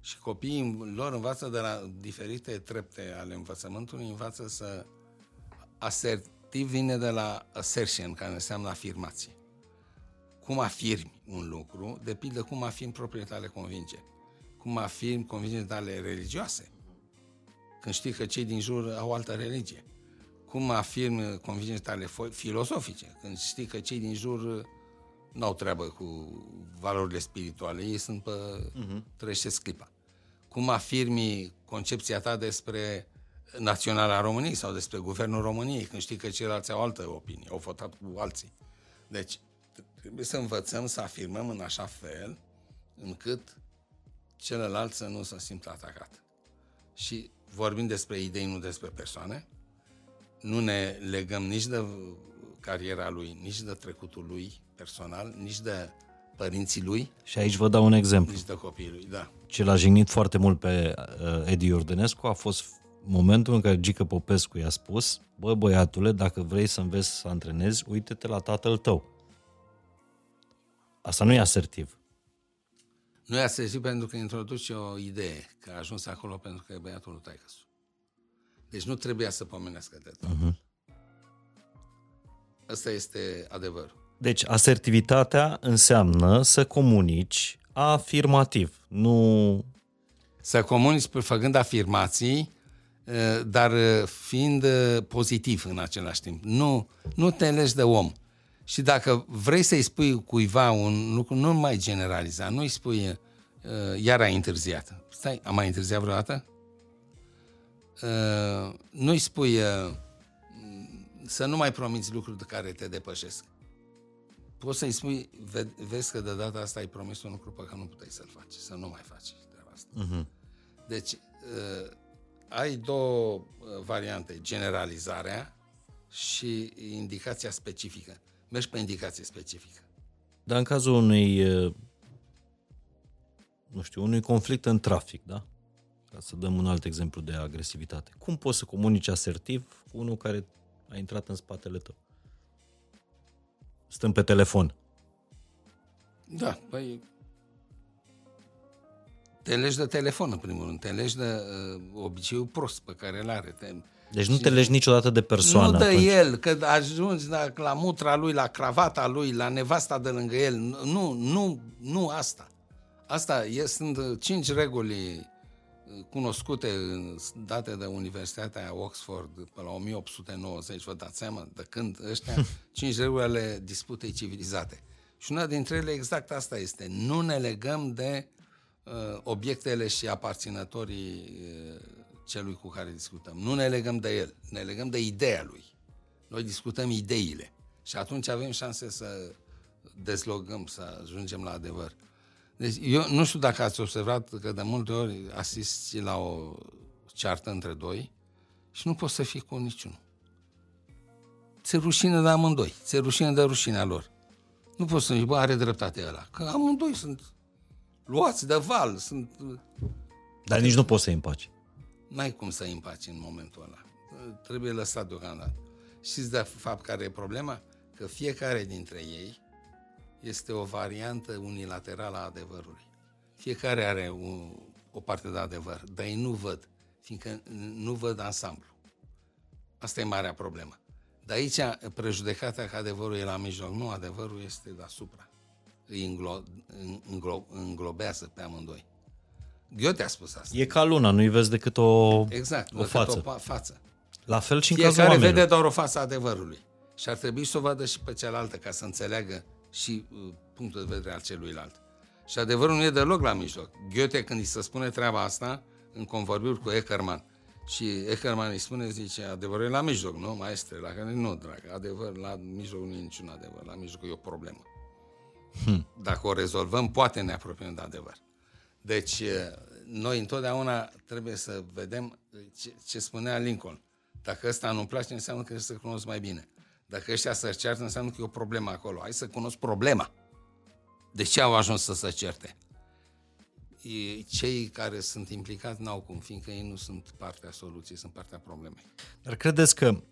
și copiii lor învață de la diferite trepte ale învățământului, învață să... Asertiv vine de la assertion, care înseamnă afirmație. Cum afirmi un lucru depinde cum afirmi propriile tale convingeri, cum afirmi convingerile tale religioase, când știi că cei din jur au altă religie. Cum afirm convingerile tale filosofice, când știi că cei din jur n-au treabă cu valorile spirituale, ei sunt pe uh-huh. trăiește-ți clipa. Cum afirmi concepția ta despre naționala României sau despre guvernul României, când știi că ceilalți au altă opinie, au votat cu alții. Deci trebuie să învățăm să afirmăm în așa fel încât celălalt să nu se simtă atacat. Și vorbim despre idei, nu despre persoane. Nu ne legăm nici de cariera lui, nici de trecutul lui personal, nici de părinții lui. Și aici vă dau un exemplu. Nici de copiii lui, da. Ce l-a jignit foarte mult pe Edi Ordănescu a fost momentul în care Gică Popescu i-a spus: bă, băiatule, dacă vrei să înveți să antrenezi, uite-te la tatăl tău. Asta nu e asertiv. Nu e asertiv pentru că introduce o idee, că a ajuns acolo pentru că e băiatul lui taică-su. Deci nu trebuia să pomenească de tot. Uh-huh. Asta este adevărul. Deci asertivitatea înseamnă să comunici afirmativ, nu... Să comunici făcând afirmații, dar fiind pozitiv în același timp. Nu, nu te legi de om. Și dacă vrei să-i spui cuiva un lucru, nu mai generaliza, nu-i spui iar ai întârziat. Stai, am mai întârziat vreodată? Uh, nu-i spui uh, să nu mai promiți lucruri de care te depășesc. Poți să-i spui, ve- vezi că de data asta ai promis un lucru pe care nu puteai să-l faci, să nu mai faci treaba asta. Uh-huh. Deci uh, ai două uh, variante, generalizarea și indicația specifică. Mergi pe indicație specifică. Dar în cazul unui uh, nu știu, unui conflict în trafic, da? Ca să dăm un alt exemplu de agresivitate. Cum poți să comunici asertiv cu unul care a intrat în spatele tău? Stând pe telefon. Da, păi... Te legi de telefon, în primul rând. Te legi de uh, obiceiul prost pe care îl are. Te... Deci nu te legi niciodată de persoană. Nu de atunci. El, că ajungi la, la mutra lui, la cravata lui, la nevasta de lângă el. Nu, nu, nu asta. Asta e, sunt cinci reguli cunoscute, date de Universitatea Oxford pe la o mie opt sute nouăzeci, vă dați seama de când ăștia, cinci reguli ale disputei civilizate. Și una dintre ele exact asta este: nu ne legăm de obiectele și aparținătorii celui cu care discutăm. Nu ne legăm de el, ne legăm de ideea lui. Noi discutăm ideile și atunci avem șanse să dezlogăm, să ajungem la adevăr. Deci eu nu știu dacă ați observat că de multe ori asisti la o ceartă între doi și nu poți să fii cu niciunul. Ți-e rușine de amândoi, ți-e rușine de rușinea lor. Nu poți să zici, bă, are dreptate ăla, că amândoi sunt luați de val, sunt... Dar nici nu poți să îi împaci. N-ai cum să îi împaci în momentul ăla. Trebuie lăsat deocamdată. Știți de fapt care e problema? Că fiecare dintre ei este o variantă unilaterală a adevărului. Fiecare are o, o parte de adevăr, dar ei nu văd, fiindcă nu văd ansamblu. Asta e marea problemă. Dar aici prejudecata că adevărul e la mijloc. Nu, adevărul este deasupra. Îi înglo- înglo- înglobează pe amândoi. Goethe a spus asta. E ca luna, nu-i vezi decât o, exact, o față. Exact, o față. La fel și în cazul oamenilor. Fiecare vede doar o față a adevărului. Și ar trebui să o vadă și pe cealaltă ca să înțeleagă și uh, punctul de vedere al celuilalt. Și adevărul nu e deloc la mijloc. Goethe, când îi se spune treaba asta, în convorbiri cu Eckermann, și Eckermann îi spune, zice, adevărul e la mijloc, nu, maestre? La care nu, dragă, adevăr, la mijloc nu e niciun adevăr, la mijloc e o problemă. Hmm. Dacă o rezolvăm, poate ne apropiem de adevăr. Deci, uh, noi întotdeauna trebuie să vedem ce, ce spunea Lincoln. Dacă ăsta nu-mi place, înseamnă că trebuie să cunosc mai bine. Dacă ăștia se ceartă, înseamnă că e o problemă acolo. Hai să cunosc problema. De ce au ajuns să se certe? Cei care sunt implicați n-au cum, fiindcă ei nu sunt partea soluției, sunt partea problemei. Dar credeți că,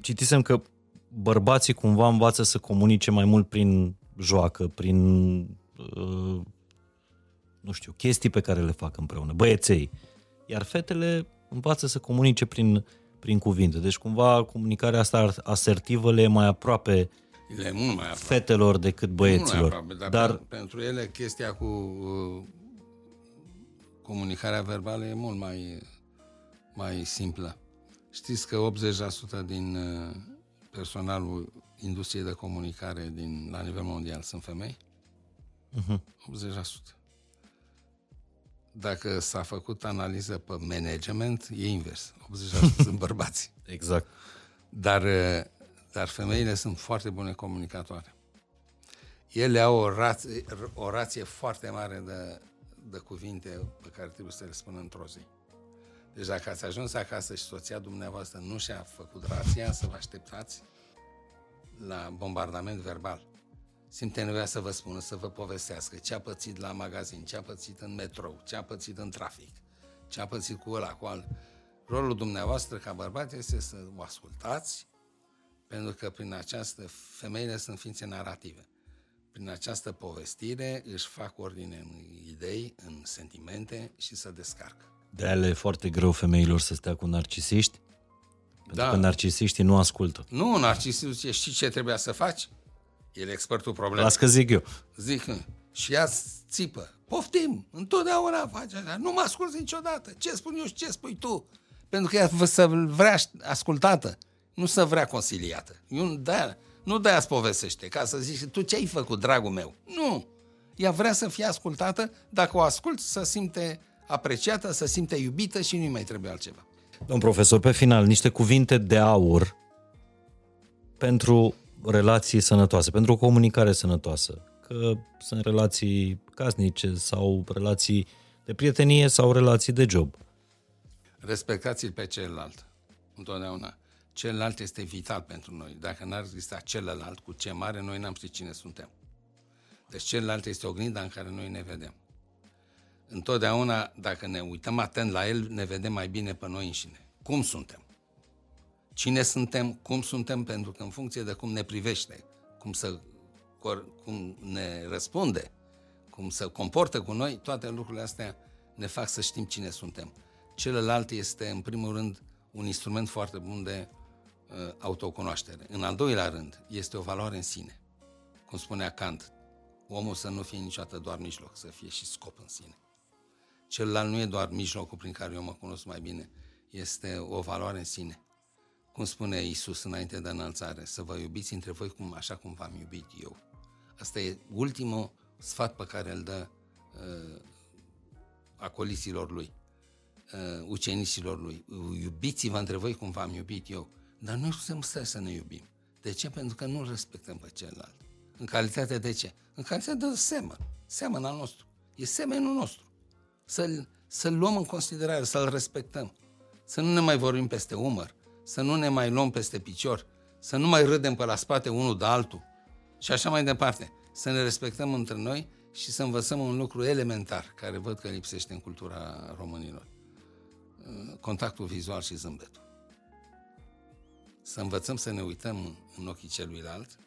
citisem că bărbații cumva învață să comunice mai mult prin joacă, prin, uh, nu știu, chestii pe care le fac împreună, băieței, iar fetele învață să comunice prin... prin cuvinte. Deci cumva comunicarea asta asertivă le e mai aproape, le mult mai aproape fetelor decât băieților. Aproape, dar dar... pentru ele chestia cu uh, comunicarea verbală e mult mai, mai simplă. Știți că optzeci la sută din personalul industriei de comunicare din, la nivel mondial sunt femei? Uh-huh. optzeci la sută. Dacă s-a făcut analiză pe management, e invers. optzeci la sută sunt bărbați. Exact. Dar, dar femeile sunt foarte bune comunicatoare. Ele au o rație, o rație foarte mare de, de cuvinte pe care trebuie să le spună într-o zi. Deci dacă ați ajuns acasă și soția dumneavoastră nu și-a făcut rația, să vă așteptați la bombardament verbal. Simte nevoia să vă spună, să vă povestească ce a pățit la magazin, ce a pățit în metrou, ce a pățit în trafic, ce a pățit cu ăla, cu alt. Rolul dumneavoastră ca bărbat este să o ascultați, pentru că prin această, femeile sunt ființe narrative. Prin această povestire își fac ordine în idei, în sentimente și să descarcă. De-aia le e foarte greu femeilor să stea cu narcisiști, pentru da. Că narcisiștii nu ascultă. Nu, narcisistul știi ce trebuia să faci? El e expertul problemei. Las că zic eu. Zic, și ea țipă. Poftim, întotdeauna faci așa. Nu mă asculți niciodată. Ce spun eu și ce spui tu? Pentru că ea să vrea ascultată, nu să vrea conciliată. Eu, de-aia, nu de-aia îți povestește, ca să zici, tu ce ai făcut, dragul meu? Nu. Ea vrea să fie ascultată, dacă o asculți, să simte apreciată, să simte iubită și nu-i mai trebuie altceva. Domn profesor, pe final, niște cuvinte de aur pentru... relații sănătoase, pentru o comunicare sănătoasă, că sunt relații casnice sau relații de prietenie sau relații de job. Respectați-l pe celălalt, întotdeauna. Celălalt este vital pentru noi. Dacă n-ar exista celălalt cu ce mare, noi n-am ști cine suntem. Deci celălalt este oglinda în care noi ne vedem. Întotdeauna, dacă ne uităm atent la el, ne vedem mai bine pe noi înșine. Cum suntem? Cine suntem, cum suntem, pentru că în funcție de cum ne privește, cum, să, cum ne răspunde, cum se comportă cu noi, toate lucrurile astea ne fac să știm cine suntem. Celălalt este, în primul rând, un instrument foarte bun de uh, autocunoaștere. În al doilea rând, este o valoare în sine. Cum spunea Kant, omul să nu fie niciodată doar mijloc, să fie și scop în sine. Celălalt nu e doar mijlocul prin care eu mă cunosc mai bine, este o valoare în sine. Cum spune Iisus înainte de înălțare, să vă iubiți între voi cum, așa cum v-am iubit eu. Asta e ultimul sfat pe care îl dă uh, acoliților lui, uh, ucenicilor lui, iubiți-vă între voi cum v-am iubit eu. Dar noi putem stai să ne iubim. De ce? Pentru că nu-l respectăm pe celălalt. În calitate de ce? În calitate de semăn. Semăn al nostru. E semenul nostru. Să-l, să-l luăm în considerare, să-l respectăm. Să nu ne mai vorbim peste umăr, să nu ne mai luăm peste picior, să nu mai râdem pe la spate unul de altul și așa mai departe. Să ne respectăm între noi și să învățăm un lucru elementar, care văd că lipsește în cultura românilor. Contactul vizual și zâmbetul. Să învățăm să ne uităm în ochii celuilalt,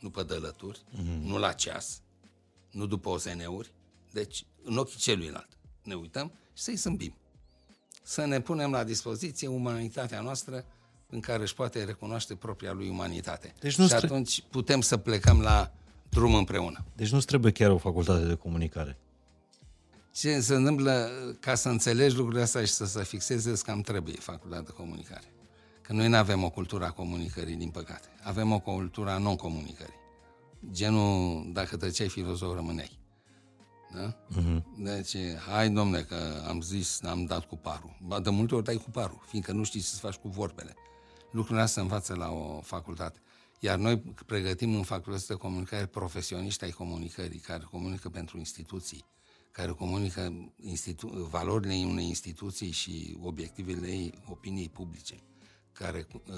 nu pe dălături, mm-hmm. nu la ceas, nu după ozeneuri, deci în ochii celuilalt. Ne uităm și să-i zâmbim. Să ne punem la dispoziție umanitatea noastră în care își poate recunoaște propria lui umanitate. Deci nu și atunci tre- putem să plecăm la drum împreună. Deci nu-ți trebuie chiar o facultate de comunicare. Ce se întâmplă ca să înțelegi lucrurile astea și să se fixeze, cam trebuie facultatea de comunicare. Că noi nu avem o cultură a comunicării, din păcate. Avem o cultură a non-comunicării. Genul, dacă tăceai filozof, rămâneai. Da? Uh-huh. Deci, hai domne, că am zis, am dat cu parul. Ba, de multe ori dai cu parul, fiindcă nu știi să-ți faci cu vorbele. Lucrurile astea se învață la o facultate. Iar noi pregătim în facultate de comunicare profesioniști ai comunicării, care comunică pentru instituții, care comunică institu- valorile unei instituții și obiectivele ei, opiniei publice, care uh,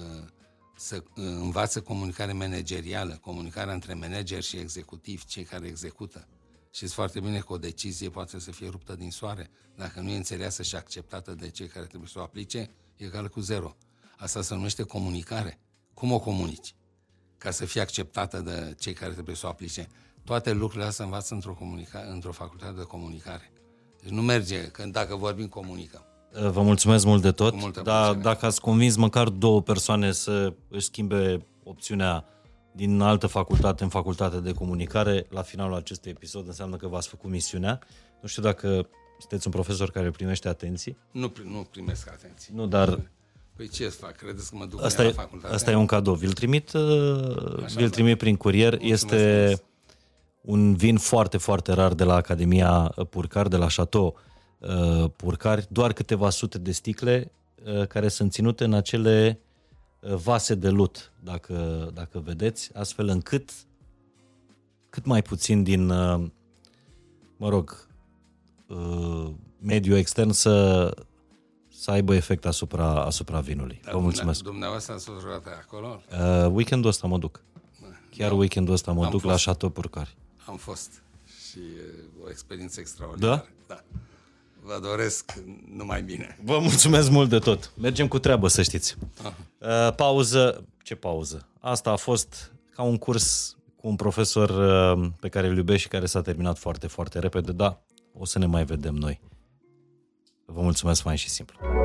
să, uh, învață comunicare managerială, comunicarea între manageri și executivi, cei care execută. Știți foarte bine că o decizie poate să fie ruptă din soare. Dacă nu e înțeleasă și acceptată de cei care trebuie să o aplice, egal cu zero. Asta se numește comunicare. Cum o comunici? Ca să fie acceptată de cei care trebuie să o aplice. Toate lucrurile astea învață într-o, comunica- într-o facultate de comunicare. Deci nu merge, că dacă vorbim, comunicăm. Vă mulțumesc mult de tot, dar dacă ați convins măcar două persoane să își schimbe opțiunea din altă facultate în facultate de comunicare, la finalul acestui episod înseamnă că v-ați făcut misiunea. Nu știu dacă sunteți un profesor care primește atenții. Nu, nu primesc atenții. Nu, dar... Păi ce fac? Credeți că mă duc asta la e, facultate? Asta e un cadou. Vi-l trimit, vi-l trimit prin curier. Mulțumesc. Este un vin foarte, foarte rar de la Academia Purcari, de la Château Purcari. Doar câteva sute de sticle care sunt ținute în acele... vase de lut, dacă, dacă vedeți, astfel încât cât mai puțin din, mă rog, mediul extern să, să aibă efect asupra, asupra vinului. Dar vă mulțumesc. Dumneavoastră ați fost vreodată acolo? Uh, weekendul ăsta mă duc. Chiar da. weekendul ăsta mă Am duc fost. la Château Purcari. Am fost și o experiență extraordinară. Da? Da. Vă doresc numai bine. Vă mulțumesc mult de tot. Mergem cu treabă, să știți. Aha. Pauză. Ce pauză? Asta a fost ca un curs cu un profesor pe care îl iubesc și care s-a terminat foarte, foarte repede, dar o să ne mai vedem noi. Vă mulțumesc fain și simplu.